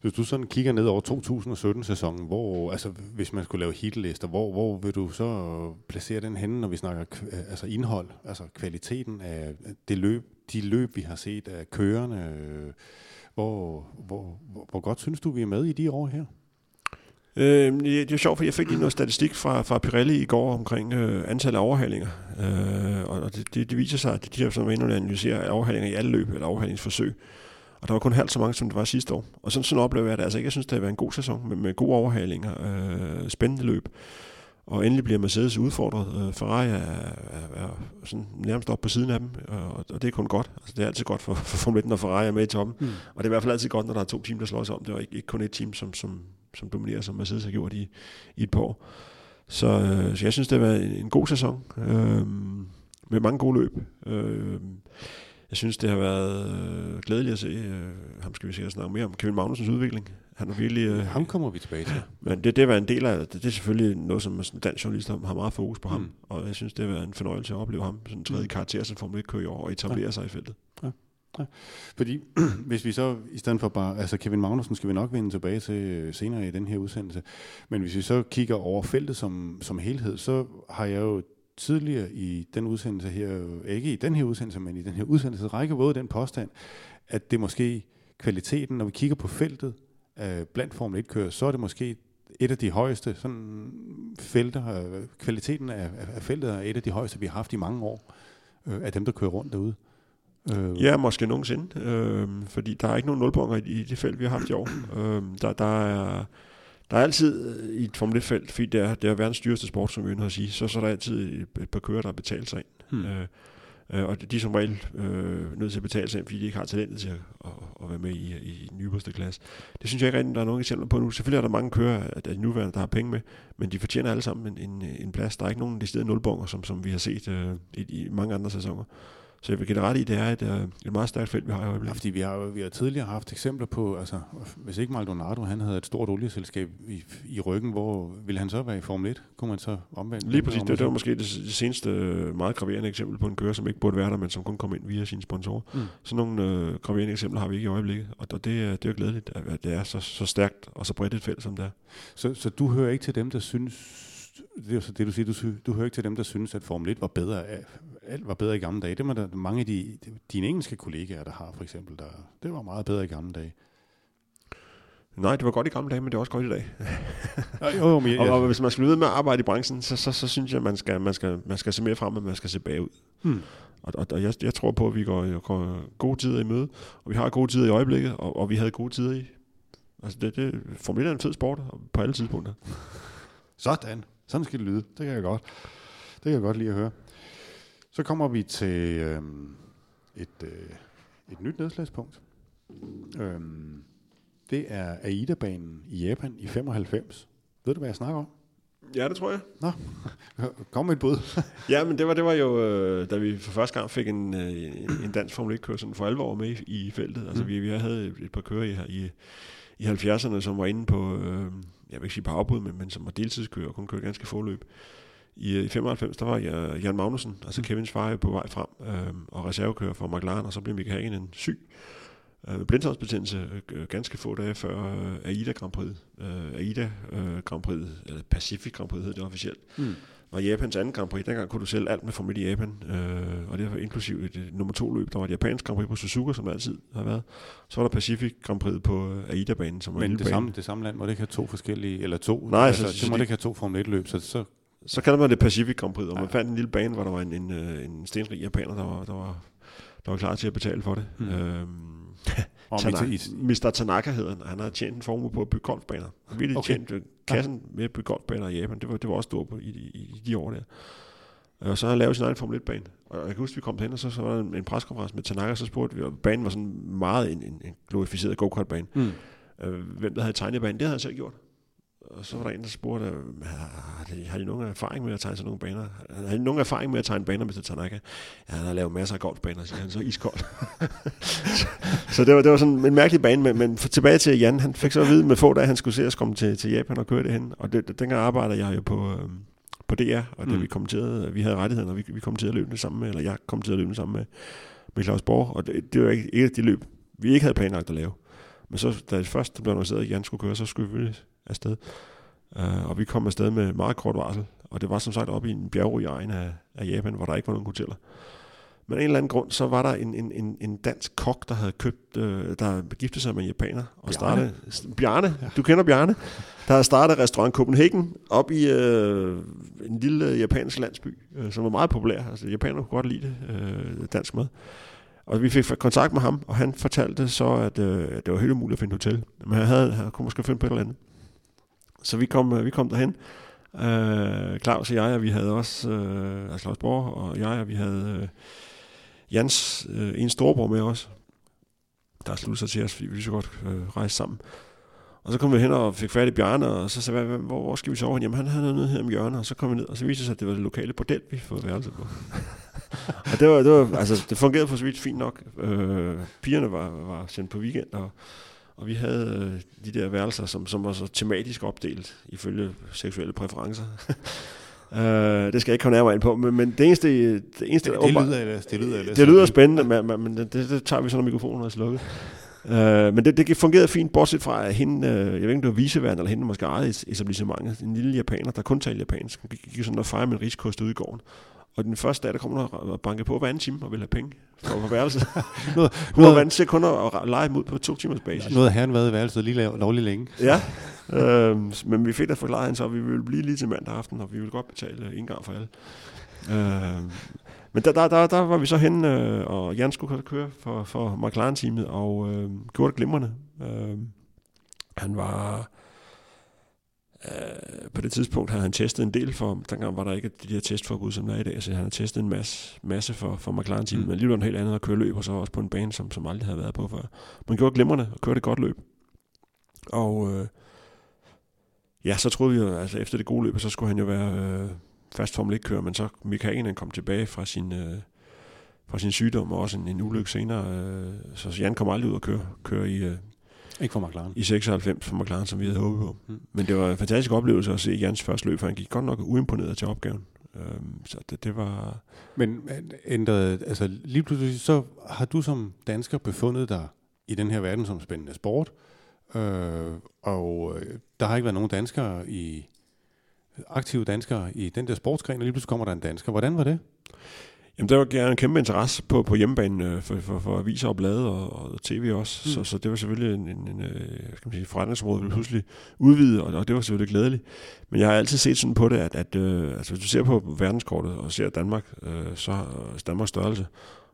Hvis du sådan kigger ned over 2017-sæsonen, hvor, altså hvis man skulle lave hitlister, hvor vil du så placere den henne, når vi snakker altså indhold, altså kvaliteten af de løb, vi har set af kørerne? Hvor godt synes du, vi er med i de år her? Det er sjovt, for jeg fik lige noget statistik fra Pirelli i går omkring antallet af overhalinger. Og det viser sig, at de har sådan været inde og analysere overhalinger i alle løb, eller overhalingsforsøg. Og der var kun halvt så mange, som det var sidste år. Og sådan oplever jeg det altså ikke. Jeg synes, det har været en god sæson med gode overhalinger, spændende løb. Og endelig bliver Mercedes udfordret. Ferrari er sådan nærmest op på siden af dem, og det er kun godt. Altså, det er altid godt for Formel 1, når Ferrari er med i toppen. Mm. Og det er i hvert fald altid godt, når der er to team, der slår sig om. Det er ikke kun et team, som dominerer, som Mercedes har gjort i et par år. Så jeg synes, det har været en god sæson med mange gode løb. Jeg synes, det har været glædeligt at se. Ham skal vi sikkert snakke mere om. Kevin Magnusens udvikling. Han er virkelig... ham kommer vi tilbage til. Men det var en del af... Det er selvfølgelig noget, som dansk journalister har meget fokus på ham. Mm. Og jeg synes, det har været en fornøjelse at opleve ham. Sådan en tredje karakter, som Formel 1 kører i år og etablerer sig i feltet. Ja. Ja. Fordi hvis vi så i stedet for bare... Altså Kevin Magnussen skal vi nok vende tilbage til senere i den her udsendelse. Men hvis vi så kigger over feltet som helhed, så har jeg jo tidligere i den udsendelse her, ikke i den her udsendelse, men i den her udsendelse, rækker både den påstand, at det måske kvaliteten, når vi kigger på feltet blandt Formel 1-kører, så er det måske et af de højeste sådan felter, kvaliteten af feltet er et af de højeste, vi har haft i mange år, af dem, der kører rundt derude. Ja, måske nogensinde, fordi der er ikke nogen nulpunkter i det felt, vi har haft i år. Der er altid i et Formel 1-felt, fordi det er verdens dyreste sport, som vi ønsker at sige, så er der altid et par kører, der betaler sig ind. Og de er som regel nødt til at betale sig ind, fordi de ikke har talentet til at være med i den ypperste klasse. Det synes jeg ikke rigtigt, der er nogen eksempler på nu. Selvfølgelig er der mange kører af de nuværende, der har penge med, men de fortjener alle sammen en plads. Der er ikke nogen af de steder nulbonger, som vi har set i mange andre sæsoner. Så jeg vil give det ret i, det er et meget stærkt felt, vi har i øjeblikket. Ja, fordi vi har tidligere haft eksempler på, altså hvis ikke Maldonado, han havde et stort olieselskab i ryggen, hvor ville han så være i Formel 1? Kunne man så omvendt? Lige præcis, det var måske det seneste meget graverende eksempel på en kører, som ikke burde være der, men som kun kom ind via sine sponsorer. Mm. Sådan nogle graverende eksempler har vi ikke i øjeblikket, og det er jo glædeligt, at det er så stærkt og så bredt et felt, som det er. Så du hører ikke til dem, der synes... Det er så det, du siger. Du hører ikke til dem, der synes, at Formel 1 var bedre. Alt var bedre i gamle dage. Det var der mange af dine engelske kollegaer, der har for eksempel. Det var meget bedre i gamle dage. Nej, det var godt i gamle dage, men det er også godt i dag. Og hvis man skal lyde med at arbejde i branchen, så synes jeg, man skal se mere frem, og man skal se bagud. Hmm. Og jeg tror på, at vi går gode tider i møde, og vi har gode tider i øjeblikket, og vi havde gode tider i... Altså, Formel 1 er en fed sport på alle tidspunkter. Sådan. Sådan skal det lyde. Det kan jeg godt. Det kan jeg godt lide at høre. Så kommer vi til et nyt nedslagspunkt. Det er Aida-banen i Japan i 95. Ved du, hvad jeg snakker om? Ja, det tror jeg. Nå, kom med et bud. Ja, men det var jo, da vi for første gang fik en dansk Formel 1-kører sådan for alvor med i feltet. Altså, vi havde et par kører i 70'erne, som var inde på... jeg vil ikke sige på afbud, men som var deltidskører og kun kørte ganske få løb. I 95, der var Jan Magnussen, altså Kevins far, på vej frem, og reservekører for McLaren, og så blev Mika Hakkinen syg. Blindtarmsbetændelse ganske få dage før Aida Grand Prix. Aida Grand Prix, eller Pacific Grand Prix hed det officielt. Mm. Og Japans anden Grand Prix, dengang kunne du sælge alt med Formel 1 i Japan, og det var inklusiv et nummer 2-løb. Der var et japansk Grand Prix på Suzuka, som der altid har været. Så var der Pacific Grand Prix på Aida-banen, som var en lille bane. Men det samme land må det ikke have to forskellige, eller to? Nej, altså, det må det ikke have to Formel 1-løb, så kaldte man det Pacific Grand Prix, og man fandt en lille bane, hvor der var en stenrig japaner, der var klar til at betale for det. Mm. Mr. Tanaka hedder han. Han har tjent en formue på at bygge golfbaner. Han ville tjent kassen med at bygge golfbaner i Japan. Det var også stort i de år der. Og så har han lavet sin egen Formel 1-bane. Og jeg kan huske, vi kom hen, og så var der en preskonference med Tanaka, så spurgte vi, og banen var sådan meget en glorificeret go-kart-bane. Mm. Hvem der havde tegnet banen, det havde han selv gjort. Og så var der en, der spurgte, har de nogen erfaring med at tegne sådan nogle baner? Har de nogen erfaring med at tegne baner, Mr. Tanaka? Ja, han har lavet masser af golfbaner, så han så iskoldt. Så det var sådan en mærkelig bane, men tilbage til Jan, han fik så at vide med få dage, han skulle se os komme til Japan og køre det hen. Og dengang arbejder jeg jo på DR, og da vi kommenterede, vi havde rettigheden, og vi kommenterede løbende sammen med, eller jeg kommenterede løbende sammen med Claus Borg, og det var ikke et af de løb, vi ikke havde planlagt at lave. Men så, da det første blev annonceret, at Jan skulle køre, så skulle vi afsted. Og vi kom afsted med meget kort varsel, og det var som sagt oppe i en bjergry egen af Japan, hvor der ikke var nogen hoteller. Men af en eller anden grund, så var der en dansk kok, der havde købt, der giftede sig med en japaner. Og startede, Bjarne, ja. Du kender Bjarne, der havde startet restaurant Copenhagen op i en lille japansk landsby, som var meget populær. Altså japanere kunne godt lide det, dansk mad. Og vi fik kontakt med ham, og han fortalte så, at det var helt umuligt at finde et hotel. Men han kunne måske finde på et eller andet. Så vi kom derhen. Claus og jeg, og vi havde også Claus Borg og jeg, og vi havde Jans, en storebror med os, der sluttede sig til os, fordi vi så godt rejse sammen. Og så kom vi hen og fik fat i Bjarne, og så sagde vi, hvor skal vi sove? Jamen han havde noget her om hjørnet, og så kom vi ned, og så viste det sig, at det var det lokale bordel, vi fik værelse på. Og det var, altså, det fungerede for så vidt fint nok. Pigerne var sendt på weekend, og vi havde de der værelser, som var så tematisk opdelt, ifølge seksuelle præferencer. Det skal jeg ikke komme nærmere ind på, men det eneste det lyder spændende, men det tager vi så, når mikrofonen er slukket. Men det fungerede fint, bortset fra at hende, jeg ved ikke, om det var viceværen, eller hende måske ejede etablissementet, en lille japaner, der kun talte japansk. Hun gik sådan og fejrede med en riskost ude i gården. Og den første dag, der kom hun og bankede på hver anden time og ville have penge for værelset. Hun var vant til kun at lege dem ud på 2 timers basis. Nu havde herren været i værelset lige lovlig længe. Ja, men vi fik da forklaret hende så, at vi ville blive lige til mandag aften, og vi ville godt betale en gang for alle. Men der var vi så hen, og Jan skulle køre for McLaren-teamet, og gjorde det glimrende. Han var... på det tidspunkt havde han testet en del for, dengang var der ikke de her testforbud, som der er i dag, så han har testet en masse for McLaren-teamet, men alligevel en helt andet at køre løb, og så også på en bane, som aldrig havde været på før. Man gjorde glimrende og kørte et godt løb. Og så troede vi jo, altså efter det gode løb, så skulle han jo være fast Formel 1-kører, men så Mikaelen kom tilbage fra sin sygdom, og også en ulykke senere, så Jan kom aldrig ud og køre i... Ikke for McLaren. I 96 for McLaren, som vi havde håbet på. Men det var en fantastisk oplevelse at se Jans første løb, for han gik godt nok uimponeret til opgaven. Så det var... Men ændrede, altså lige pludselig, så har du som dansker befundet dig i den her verden som spændende sport, og der har ikke været nogen danskere aktive danskere i den der sportsgren, og lige pludselig kommer der en dansker. Hvordan var det? Jamen, der var gerne en kæmpe interesse på hjemmebanen for aviser og blade og tv også, så det var selvfølgelig en forretningsområde, vi pludselig udvidede, og det var selvfølgelig glædeligt. Men jeg har altid set sådan på det, at altså, hvis du ser på verdenskortet og ser Danmark, så er Danmarks størrelse,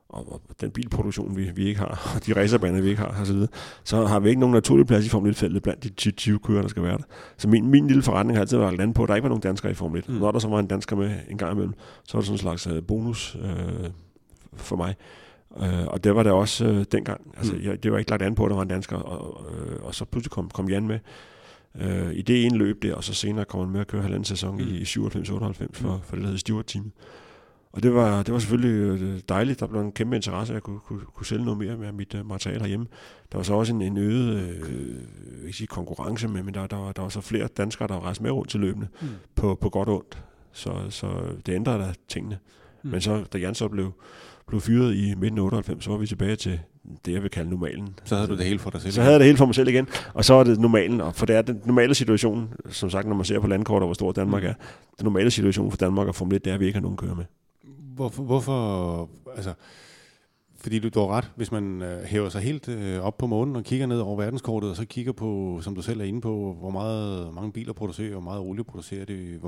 og den bilproduktion, vi ikke har, og de racerbaner, vi ikke har, og så videre, så har vi ikke nogen naturlig plads i Formel 1-feltet blandt de 20 kører, der skal være der. Så min lille forretning har altid været lande på, at der ikke var nogen danskere i Formel 1. Når der så var en dansker med en gang imellem, så var det sådan en slags bonus for mig. Og det var det også dengang. Altså, det var ikke lagt an på, at der var en dansker, og så pludselig kom Jan med i det ene løb der, og så senere kom han med at køre halvanden sæson i 97-98 for det, der hedder Stewart-teamet. Og det var selvfølgelig dejligt. Der blev en kæmpe interesse, at jeg kunne sælge noget mere med mit materiale herhjemme. Der var så også en øget konkurrence, men der var så flere danskere, der var rejst med rundt til løbende på godt og ondt. Så det ændrede da tingene. Men så, da Jan så blev fyret i midten af 98, så var vi tilbage til det, jeg vil kalde normalen. Så havde du det hele for dig selv? Så havde jeg det hele for mig selv igen, og så var det normalen. Og for det er den normale situation, som sagt, når man ser på landkortet, hvor stor Danmark er. Den normale situation for Danmark og Formel 1, det er, at vi ikke har nogen kører med. Hvorfor, altså, fordi du har ret, hvis man hæver sig helt op på månen og kigger ned over verdenskortet, og så kigger på, som du selv er inde på, hvor mange biler producerer, hvor meget olie producerer det,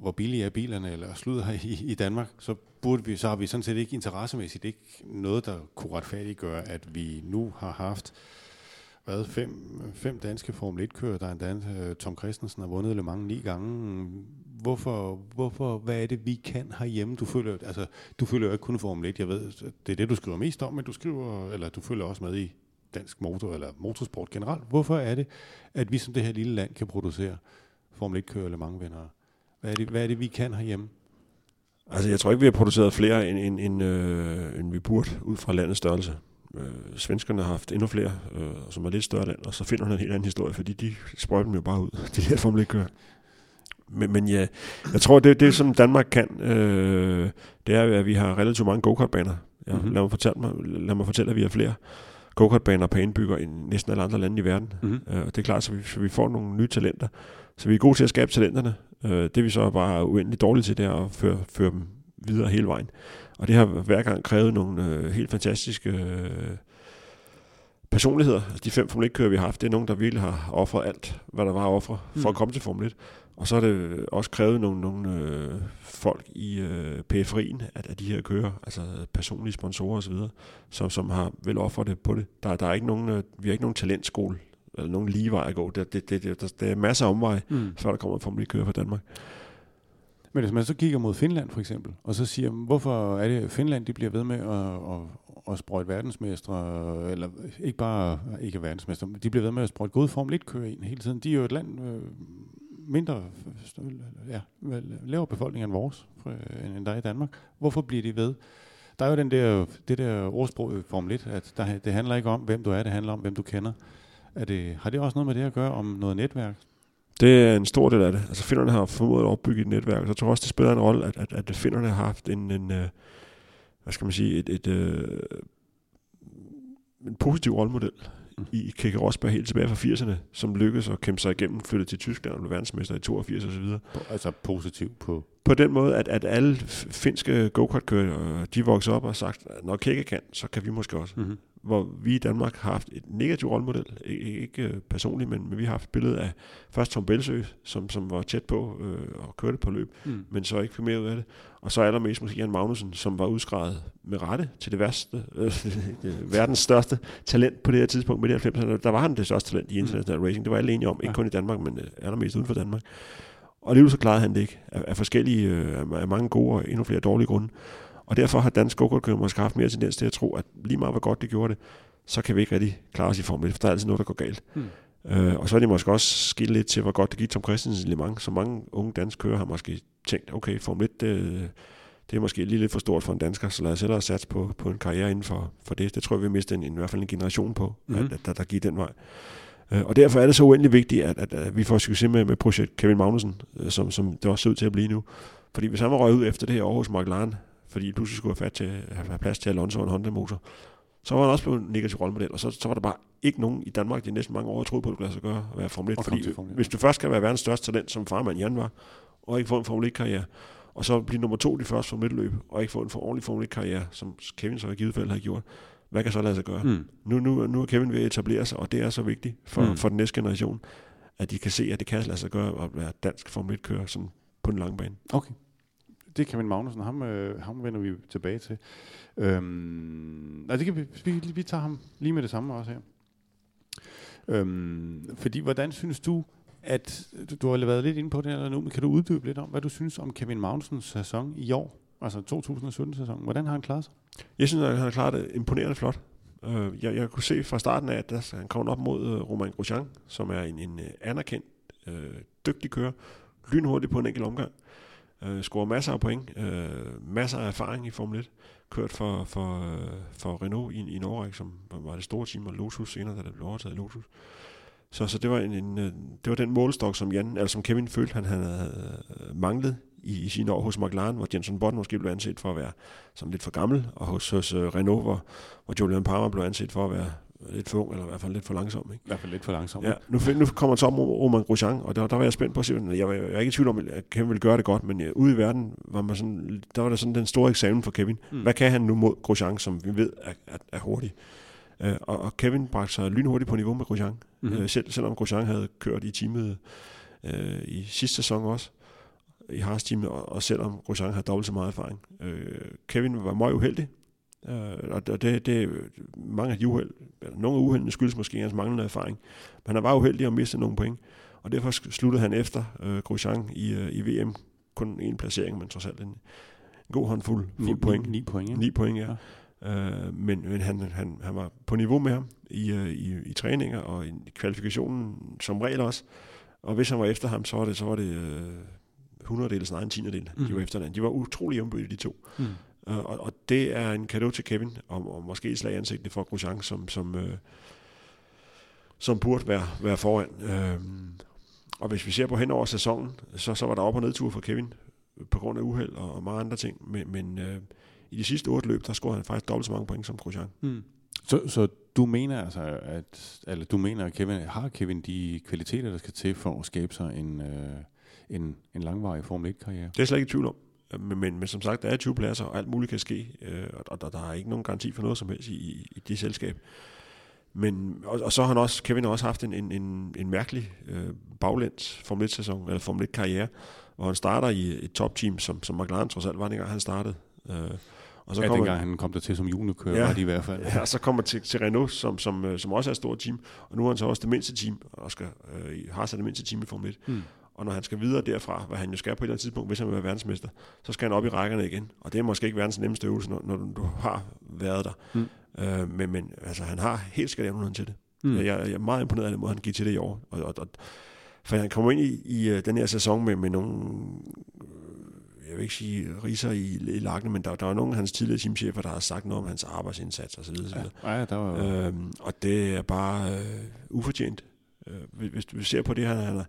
hvor billige er bilerne, eller sludder her i Danmark, så har vi sådan set ikke interessemæssigt ikke noget, der kunne retfærdiggøre, at vi nu har haft fem danske Formel 1-kører, der er en Tom Christensen har vundet Le Mans 9 gange. Hvorfor, hvad er det, vi kan herhjemme? Du følger jo ikke kun Formel 1, jeg ved, det er det, du skriver mest om, men du følger også med i dansk motor, eller motorsport generelt. Hvorfor er det, at vi som det her lille land kan producere Formel 1-kører eller mange vindere? Hvad er det, vi kan herhjemme? Altså, jeg tror ikke, vi har produceret flere, end vi burde, ud fra landets størrelse. Svenskerne har haft endnu flere, som er lidt større land, og så finder man en helt anden historie, fordi de sprøjter dem jo bare ud, de her Formel 1-kører. Men ja, jeg tror, det som Danmark kan, det er, at vi har relativt mange go-kartbaner. Ja, lad mig fortælle, at vi har flere go-kartbaner på indbygger end næsten alle andre lande i verden. Det er klart, så vi får nogle nye talenter. Så vi er gode til at skabe talenterne. Det vi så er bare uendeligt dårligt til, det er at føre dem videre hele vejen. Og det har hver gang krævet nogle helt fantastiske personligheder. Altså de 5 Formel 1-kører, vi har haft, det er nogen, der virkelig har offret alt, hvad der var at offre, for at komme til Formel 1. Og så har det også krævet nogle folk i periferien af de her kører, altså personlige sponsorer osv., som har vel offret det på det. Der er ikke nogen, vi har ikke nogen talentskole, eller nogen lige vej at gå. Der er masser af omveje, før der kommer en Formel 1-kører fra Danmark. Men hvis man så kigger mod Finland for eksempel, og så siger, hvorfor er det Finland, de bliver ved med at sprøjte verdensmestre, eller ikke verdensmestre, de bliver ved med at sprøjte gode Formel 1-kører ind hele tiden. De er jo et land mindre, lavere befolkning end vores, end der i Danmark. Hvorfor bliver de ved? Der er jo det der ordsprog i Formel 1, at det handler ikke om, hvem du er, det handler om, hvem du kender. Har det også noget med det at gøre, om noget netværk? Det er en stor del af det. Altså finnerne har formået at opbygge et netværk, og jeg tror også, det spiller en rolle, at finnerne har haft en hvad skal man sige, en positiv rollemodel i Keke Rosberg helt tilbage fra 80'erne, som lykkedes at kæmpe sig igennem, flytte til Tyskland og blev verdensmester i 82 og så videre. Altså positivt på? På den måde, at alle finske go-kart-kører, de voksede op og sagt, når Keke kan, så kan vi måske også. Mm-hmm. Hvor vi i Danmark har haft et negativt rollemodel, ikke personligt, men vi har haft et billede af først Tom Belsøe, som var tæt på og kørte på løb, men så ikke fik mere ud af det. Og så allermest måske Jan Magnussen, som var udskrevet med rette til det værste, verdens største talent på det her tidspunkt med det 90'erne. Der var han det største talent i international racing, det var alle enige om, ikke kun i Danmark, men allermest uden for Danmark. Og alligevel så klarede han det ikke, af forskellige, af mange gode og endnu flere dårlige grunde. Og derfor har dansk go-kartkører måske haft mere tendens til at tro, at lige meget hvor godt det gjorde det, så kan vi ikke rigtig klare os i Formel 1, for der er altid noget, der går galt. Og så er det måske også skilt lidt til, hvor godt det gik Tom Christensen i Le Mans. Så mange unge danske kører har måske tænkt, okay, Formel 1, det er måske lige lidt for stort for en dansker, så lad os hellere satse på en karriere inden for det. Det tror jeg, vi mister i hvert fald en generation på, at der gik den vej. Og derfor er det så uendelig vigtigt, at vi får succes med projekt Kevin Magnussen, som det også ser ud til at blive nu. Fordi hvis han var røget ud efter det her Aarhus McLaren, fordi pludselig skulle have plads til Alonso og en Honda-motor, så var han også blevet en negativ rollemodel, og så var der bare ikke nogen i Danmark de næsten mange år, der troede på, at det kunne lade sig gøre at være Formel 1. Fordi hvis du først skal være verdens største talent, som Farman Jan var, og ikke få en Formel 1-karriere, og så blive nummer 2 i første Formel 1-løb, og ikke få en ordentlig Formel 1-karriere, som Kevin så i givet fald havde gjort, hvad kan så lade sig gøre? Nu er Kevin ved at etablere sig, og det er så vigtigt for den næste generation, at de kan se, at det kan lade sig gøre at være dansk Formel 1-kører sådan på den lange bane. Okay. Det er Kevin Magnussen, ham vender vi tilbage til. Vi tager ham lige med det samme også her. Fordi hvordan synes du, at du har været lidt inde på det her nu, men kan du uddybe lidt om, hvad du synes om Kevin Magnussens sæson i år, altså 2017-sæsonen? Hvordan har han klaret sig? Jeg synes, at han har klaret det imponerende flot. Jeg kunne se fra starten af, at han kom op mod Romain Grosjean, som er en anerkendt, dygtig kører, lynhurtig på en enkelt omgang. Scorer masser af point, masser af erfaring i Formel 1, kørt for Renault i Norge, som var det store team, og Lotus senere, da det blev overtaget Lotus. Så det var det var den målestok, som Kevin følte, han havde manglet i sine år hos McLaren, hvor Jenson Button måske blev anset for at være som lidt for gammel, og hos Renault, hvor Julian Palmer blev anset for at være lidt for ung, eller i hvert fald lidt for langsom. Ikke? I hvert fald lidt for langsom. Ja, nu kommer Tom Romain Grosjean, og der var jeg spændt på at se, jeg er ikke i tvivl om, at Kevin ville gøre det godt, men ude i verden var man sådan, der var der sådan den store eksamen for Kevin. Hvad kan han nu mod Grosjean, som vi ved er hurtig? Og Kevin bragte sig lynhurtigt på niveau med Grosjean, selvom Grosjean havde kørt i teamet i sidste sæson også, i Haas teamet, og selvom Grosjean havde dobbelt så meget erfaring. Kevin var meget uheldig, og det mange af de uheld, nogle af uheldene skyldes måske hans manglende erfaring, men han var uheldig og mistede nogle point, og derfor sluttede han efter Grosjean i VM kun en placering, men trods alt en god håndfuld 9 point, ja. Men han var på niveau med ham i træninger og i kvalifikationen som regel også, og hvis han var efter ham, så var det 100-dels, nej, en 10-del, de var efter ham. De var utrolig jævnbødige, de to. Og det er en cadeau til Kevin, og måske et slag i ansigtet for Grosjean, som burde være foran. Og hvis vi ser på hen over sæsonen, så var der op- og nedtur for Kevin, på grund af uheld og mange andre ting. Men i de sidste 8 løb, der scorede han faktisk dobbelt så mange point som Grosjean. Så du mener altså, at Kevin har de kvaliteter, der skal til for at skabe sig en langvarig Formel 1-karriere? Det er slet ikke i tvivl om. Men som sagt, der er 20 pladser, og alt muligt kan ske, og der er ikke nogen garanti for noget som helst i det selskab. Men, og så har han også, Kevin har også haft en mærkelig baglæns Formel 1-sæson, eller Formel 1-karriere, hvor han starter i et topteam, som McLaren trods alt var dengang han startede. Og så ja, dengang han kom der til som juniorkører, ja, var det i hvert fald. Ja, og så kommer til Renault, som også er et stort team, og nu er han så også det mindste team, og har så det mindste team i Formel 1. Hmm. Og når han skal videre derfra, hvad han jo skal på et eller andet tidspunkt, hvis han vil være verdensmester, så skal han op i rækkerne igen. Og det er måske ikke verdens nemmeste øvelse, når du har været der. Mm. Men altså, han har helt skadevnheden til det. Mm. Jeg er meget imponeret af den måde, han gik til det i år. For han kommer ind i den her sæson med nogle, jeg vil ikke sige riser i lakken, men der var nogle af hans tidligere teamchefer, der har sagt noget om hans arbejdsindsats osv. Ja, der var jo... og det er bare ufortjent. Hvis du ser på det, han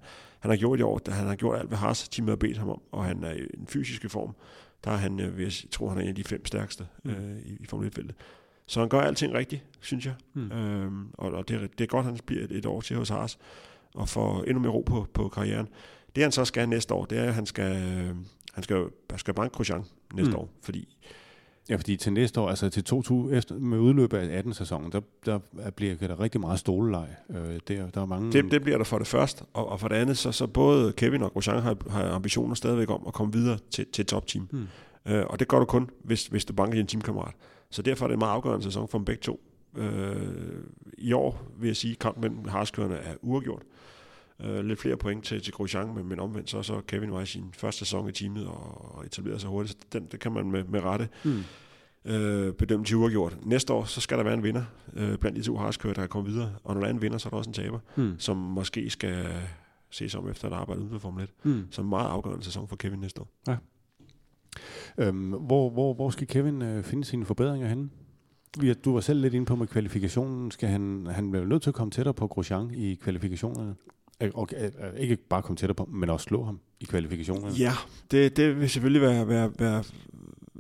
har gjort i år, han har gjort alt, hvad Haas-teamet har bedt ham om, og han er i den fysiske form, der er han, jeg tror, han er en af de 5 stærkeste i Formel 1-feltet. Så han gør alting rigtigt, synes jeg. Mm. Og det er godt, han bliver et år til hos Haas, og får endnu mere ro på karrieren. Det, han så skal næste år, det er, at han skal banke Grosjean næste år, fordi... Ja, fordi til næste år, altså til 2000, med udløbet af 18-sæsonen, der bliver der rigtig meget stoleleje. Der er mange... Det bliver der for det første, og for det andet, så både Kevin og Grosjean har ambitioner stadigvæk om at komme videre til topteam. Mm. Og det gør du kun, hvis du banker din teamkammerat. Så derfor er det en meget afgørende sæson for dem begge to. I år vil jeg sige, at kampen mellem harskørerne er uafgjort. Lidt flere point til Grosjean, men omvendt så Kevin var i sin første sæson i teamet og etablerede sig hurtigt, så det kan man med rette bedømme til uafgjort. Næste år, så skal der være en vinder blandt de 2 harskører, der kan komme videre, og når der er en vinder, så er der også en taber, som måske skal ses om efter at arbejde uden for Formel 1. Så en meget afgørende sæson for Kevin næste år. Ja. Hvor skal Kevin finde sine forbedringer henne? Du var selv lidt inde på med kvalifikationen. Skal han bliver nødt til at komme tættere på Grosjean i kvalifikationerne? Okay, ikke bare komme tættere på, men også slå ham i kvalifikationerne. Ja, det vil selvfølgelig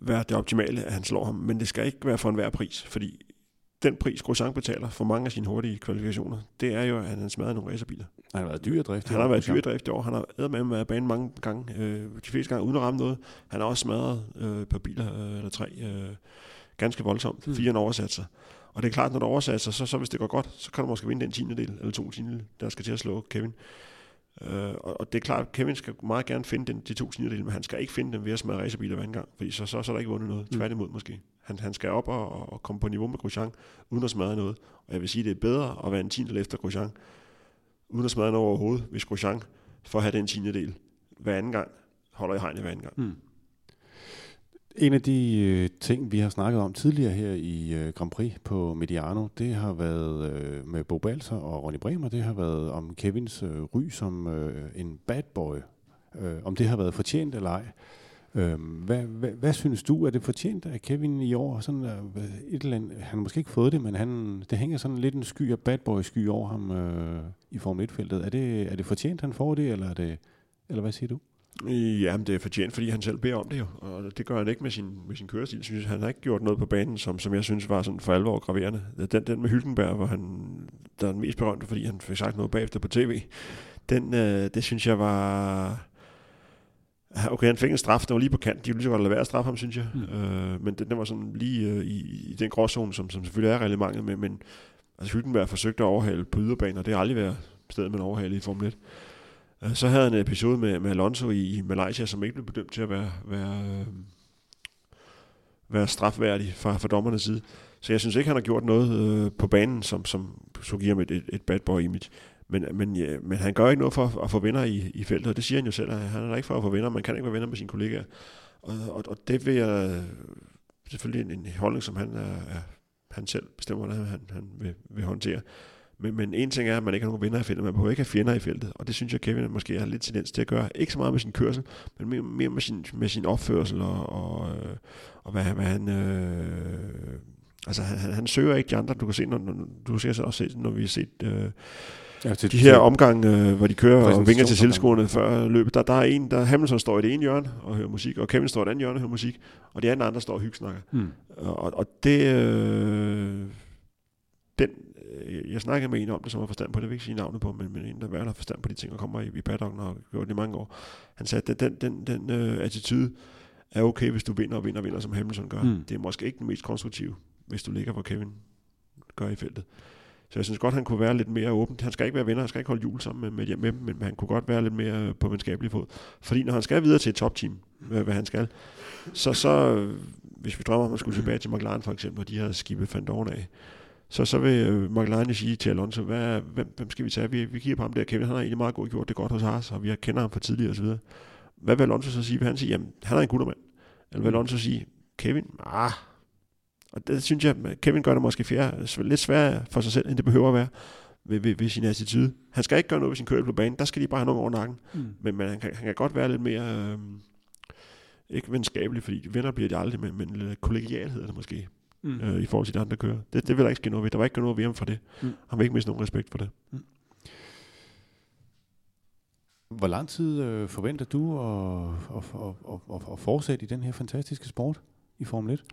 være det optimale, at han slår ham, men det skal ikke være for enhver pris, fordi den pris, Grosjean betaler for mange af sine hurtige kvalifikationer, det er jo, at han smadrer nogle racerbiler. Han har været dyr at drifte. Han har været dyr at drifte i år. Han har været af banen mange gange, de fleste gange uden at ramme noget. Han har også smadret et par biler eller 3 ganske voldsomt. 4 oversat sig. Og det er klart, når du oversætter sig, så hvis det går godt, så kan du måske vinde den 10. del, eller 2 10. del, der skal til at slå Kevin. Og det er klart, at Kevin skal meget gerne finde de 2 10. del, men han skal ikke finde dem ved at smadre racerbiler hver gang, fordi så er der ikke vundet noget. Tværtimod måske. Han skal op og komme på niveau med Grosjean, uden at smadre noget. Og jeg vil sige, at det er bedre at være en 10. del efter Grosjean, uden at smadre noget overhovedet, hvis Grosjean får have den 10. del hver anden gang, holder i hegnet hver anden gang. Mm. En af de ting, vi har snakket om tidligere her i Grand Prix på Mediano, det har været med Bo Balser og Ronnie Bremer, det har været om Kevins ry som en bad boy. Om det har været fortjent eller ej. Hvad synes du, er det fortjent af Kevin i år? Sådan, et eller andet, han har måske ikke fået det, men det hænger sådan lidt en sky af bad boy sky over ham i Formel 1-feltet. Er det fortjent, han får det, eller hvad siger du? Ja, men det er fortjent, fordi han selv beder om det jo, og det gør han ikke med sin kørestil. Synes han har ikke gjort noget på banen, som jeg synes var sådan for alvor graverende. Den med Hülkenberg, hvor han der er den mest berømte, fordi han fik sagt noget bagefter på tv. Det synes jeg var okay. Han fik en straf, der var lige på kant. De ville lige så godt lade være at straffe ham, synes jeg. Men den var sådan lige i den gråzone, som selvfølgelig er reglementet med. Men altså Hülkenberg forsøgte at overhale på yderbanen, og det har aldrig været stedet man overhale i Formel 1. Så havde han en episode med Alonso i Malaysia, som ikke blev bedømt til at være strafværdig fra dommernes side. Så jeg synes ikke, han har gjort noget på banen, som skulle give ham et bad boy image. Men han gør ikke noget for at få venner i feltet, og det siger han jo selv. Han er der ikke for at få venner, man kan ikke være venner med sine kollegaer. Og det vil jeg selvfølgelig en holdning, som han selv bestemmer, hvordan han vil håndtere. Men en ting er, at man ikke har nogen vinder i feltet. Man behøver ikke have fjender i feltet. Og det synes jeg, Kevin måske har lidt tendens til at gøre. Ikke så meget med sin kørsel, men mere med sin opførsel. Og hvad han... altså, han søger ikke de andre. Du kan se, når vi har set... de her omgange, hvor de kører og vinker til tilskuerne før løbet, der er en, der Hamilton står i det ene hjørne og hører musik, og Kevin står i det andet hjørne og hører musik, og de andre står og hyggesnakker. Og det... Jeg snakkede med en om det, som har forstand på det, jeg vil ikke sige navnet på, men en, der har forstand på de ting, og kommer i paddocken og gjort det i mange år. Han sagde, at den attitude er okay, hvis du vinder og vinder og vinder, som Hamilton gør. Mm. Det er måske ikke den mest konstruktive, hvis du ligger, hvor Kevin gør i feltet. Så jeg synes godt, han kunne være lidt mere åben. Han skal ikke være venner, han skal ikke holde jul sammen med dem, men han kunne godt være lidt mere på venskabelig fod. Fordi når han skal videre til et topteam, hvad han skal, så hvis vi drømmer om at skulle tilbage til McLaren for eksempel, og de har skibet Van Dorn af, så vil McLaren sige til Alonso, hvem skal vi tage? Vi kigger på ham der, Kevin, han har egentlig meget godt gjort det godt hos os, og vi kender ham fra tidligere osv. Hvad vil Alonso så sige? Vil han sige, jamen, han er en guttermand? Eller vil Alonso sige, Kevin? Og det synes jeg, Kevin gør det måske lidt sværere for sig selv, end det behøver at være ved sin attitude. Han skal ikke gøre noget ved sin kørsel på banen, der skal de bare have nogen over nakken. Mm. Men han kan godt være lidt mere, ikke venskabelig, fordi venner bliver de aldrig, men lidt kollegial hedder det måske, i forhold til de andre kører. Det vil der ikke ske noget ved. Der var ikke noget ved ham for det. Mm. Han vil ikke miste nogen respekt for det. Mm. Hvor lang tid forventer du at fortsætte i den her fantastiske sport i Formel 1?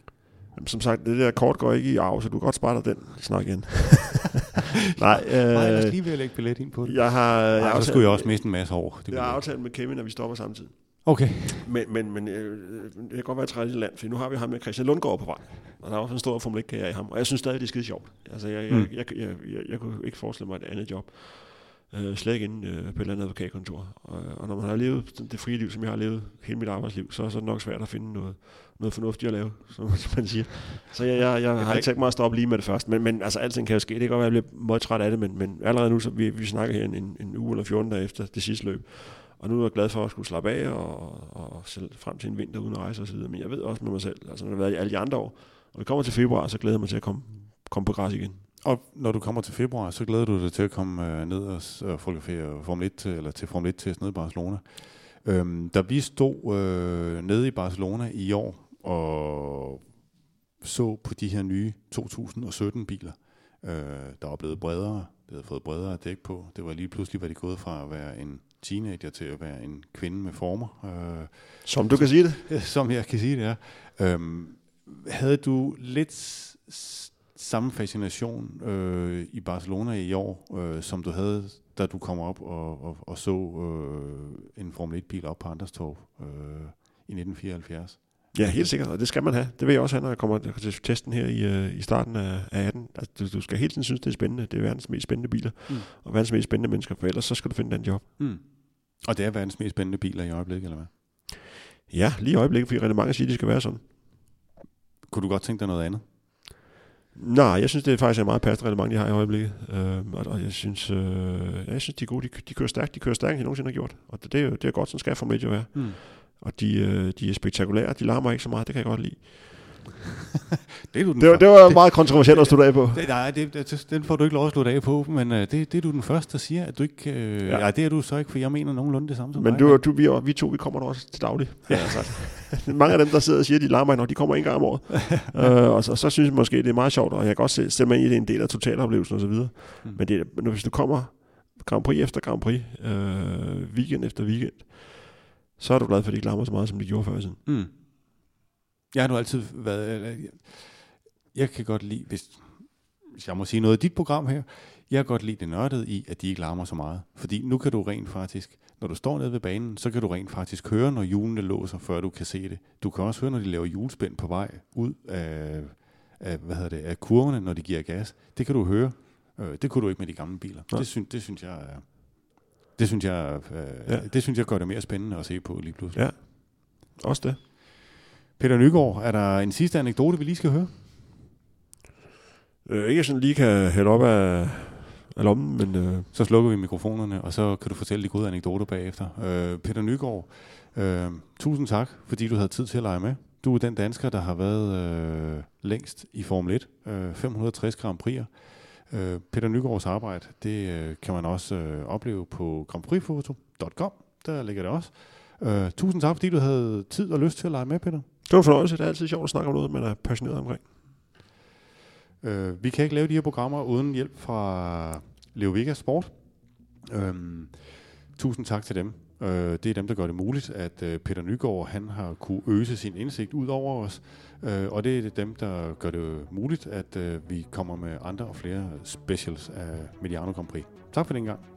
Jamen, som sagt, det der kort går ikke i arv, så du kan godt spare dig den snak igen. Nej, jeg er lige ved at lægge billet ind på det. Så skulle jeg også miste en masse hår. Jeg har aftalt med Kevin, at vi stopper samtidig. Okay. Men det kan godt være træt i land, for nu har vi ham med Christian Lundgaard på vej. Og der er også en stor Formel 1-karriere i ham. Og jeg synes stadig, det er skide sjovt. Altså, jeg kunne ikke forestille mig et andet job. Slet ikke inde på et eller andet advokatkontor. Og når man har levet det frie liv, som jeg har levet hele mit arbejdsliv, så er det nok svært at finde noget fornuftigt at lave, som man siger. Så jeg har ikke tænkt mig at stoppe lige med det først. Men altså, alting kan jo ske. Det kan godt være, at jeg bliver meget træt af det, men allerede nu, så vi snakker her en uge eller 14 dage efter det sidste løb. Og nu er jeg glad for at skulle slappe af og frem til en vinter uden at rejse osv. Men jeg ved også med mig selv, altså når det har været i alle de andre år, og vi kommer til februar, så glæder jeg mig til at komme på græs igen. Og når du kommer til februar, så glæder du dig til at komme ned og fotografere Formel 1 eller til Formel 1-test nede i Barcelona. Da vi stod nede i Barcelona i år og så på de her nye 2017-biler, der var blevet bredere, det havde fået bredere dæk på. Det var lige pludselig, hvad de gået fra at være en teenager til at være en kvinde med former. Som du kan sige det? Som jeg kan sige det, ja. Havde du lidt samme fascination i Barcelona i år, som du havde, da du kom op og så en Formel 1-bil op på Anders Torv i 1974? Ja, helt sikkert, og det skal man have. Det vil jeg også have, når jeg kommer til testen her i starten af 18. Altså, du skal hele tiden synes, det er spændende. Det er verdens mest spændende biler, og verdens mest spændende mennesker, for ellers så skal du finde den job. Mm. Og det er verdens mest spændende biler i øjeblikket, eller hvad? Ja, lige i øjeblikket, fordi rigtig mange siger, det skal være sådan. Kunne du godt tænke dig noget andet? Nej, jeg synes, det er faktisk meget passende reglement, de har i øjeblikket. Og jeg synes, de er gode. De kører stærkt. De kører stærkt, end de nogensinde har gjort. Og det er godt, sådan skal Formel 1 jo være. Mm. Og de er spektakulære. De larmer ikke så meget. Det kan jeg godt lide. det var meget kontroversielt at slutte af på. Den får du ikke lov at slutte af på, men det er du den første, der siger, at du ikke... ja. Nej, det er du så ikke, for jeg mener nogenlunde det samme som men dig. Men vi to, vi kommer også til daglig. Ja. Mange af dem, der sidder og siger, at de larmer, når de kommer en gang om året. Og så synes jeg måske, det er meget sjovt, og jeg kan også stemme mig ind i, det er en del af totaloplevelsen osv. Men det, hvis du kommer Grand Prix efter Grand Prix, weekend efter weekend, så er du glad for, at de ikke larmer så meget, som de gjorde før i tiden. Mm. Jeg har nu altid været... Jeg kan godt lide, hvis jeg må sige noget i dit program her, jeg kan godt lide det nørdede i, at de ikke larmer så meget. Fordi nu kan du rent faktisk, når du står nede ved banen, så kan du rent faktisk høre, når hjulene låser, før du kan se det. Du kan også høre, når de laver hjulspænd på vej ud af kurvene, når de giver gas. Det kan du høre. Det kunne du ikke med de gamle biler. Det synes jeg gør det mere spændende at se på lige pludselig. Ja, også det. Peter Nygaard, er der en sidste anekdote, vi lige skal høre? Ikke sådan lige kan hælde op af lommen, men... Så slukker vi mikrofonerne, og så kan du fortælle de gode anekdoter bagefter. Peter Nygaard, tusind tak, fordi du havde tid til at lege med. Du er den dansker, der har været længst i Formel 1. 560 Grand Prix'er. Peter Nygaards arbejde, det kan man også opleve på grandprixfoto.com. Der ligger det også. Tusind tak, fordi du havde tid og lyst til at lege med, Peter. Det var en fornøjelse. Det er altid sjovt at snakke om noget, man er passioneret omkring. Vi kan ikke lave de her programmer uden hjælp fra Leoviga Sport. Tusind tak til dem. Det er dem, der gør det muligt, at Peter Nygaard han har kunne øse sin indsigt ud over os. Og det er dem, der gør det muligt, at vi kommer med andre og flere specials af Mediano Grand Prix. Tak for den gang.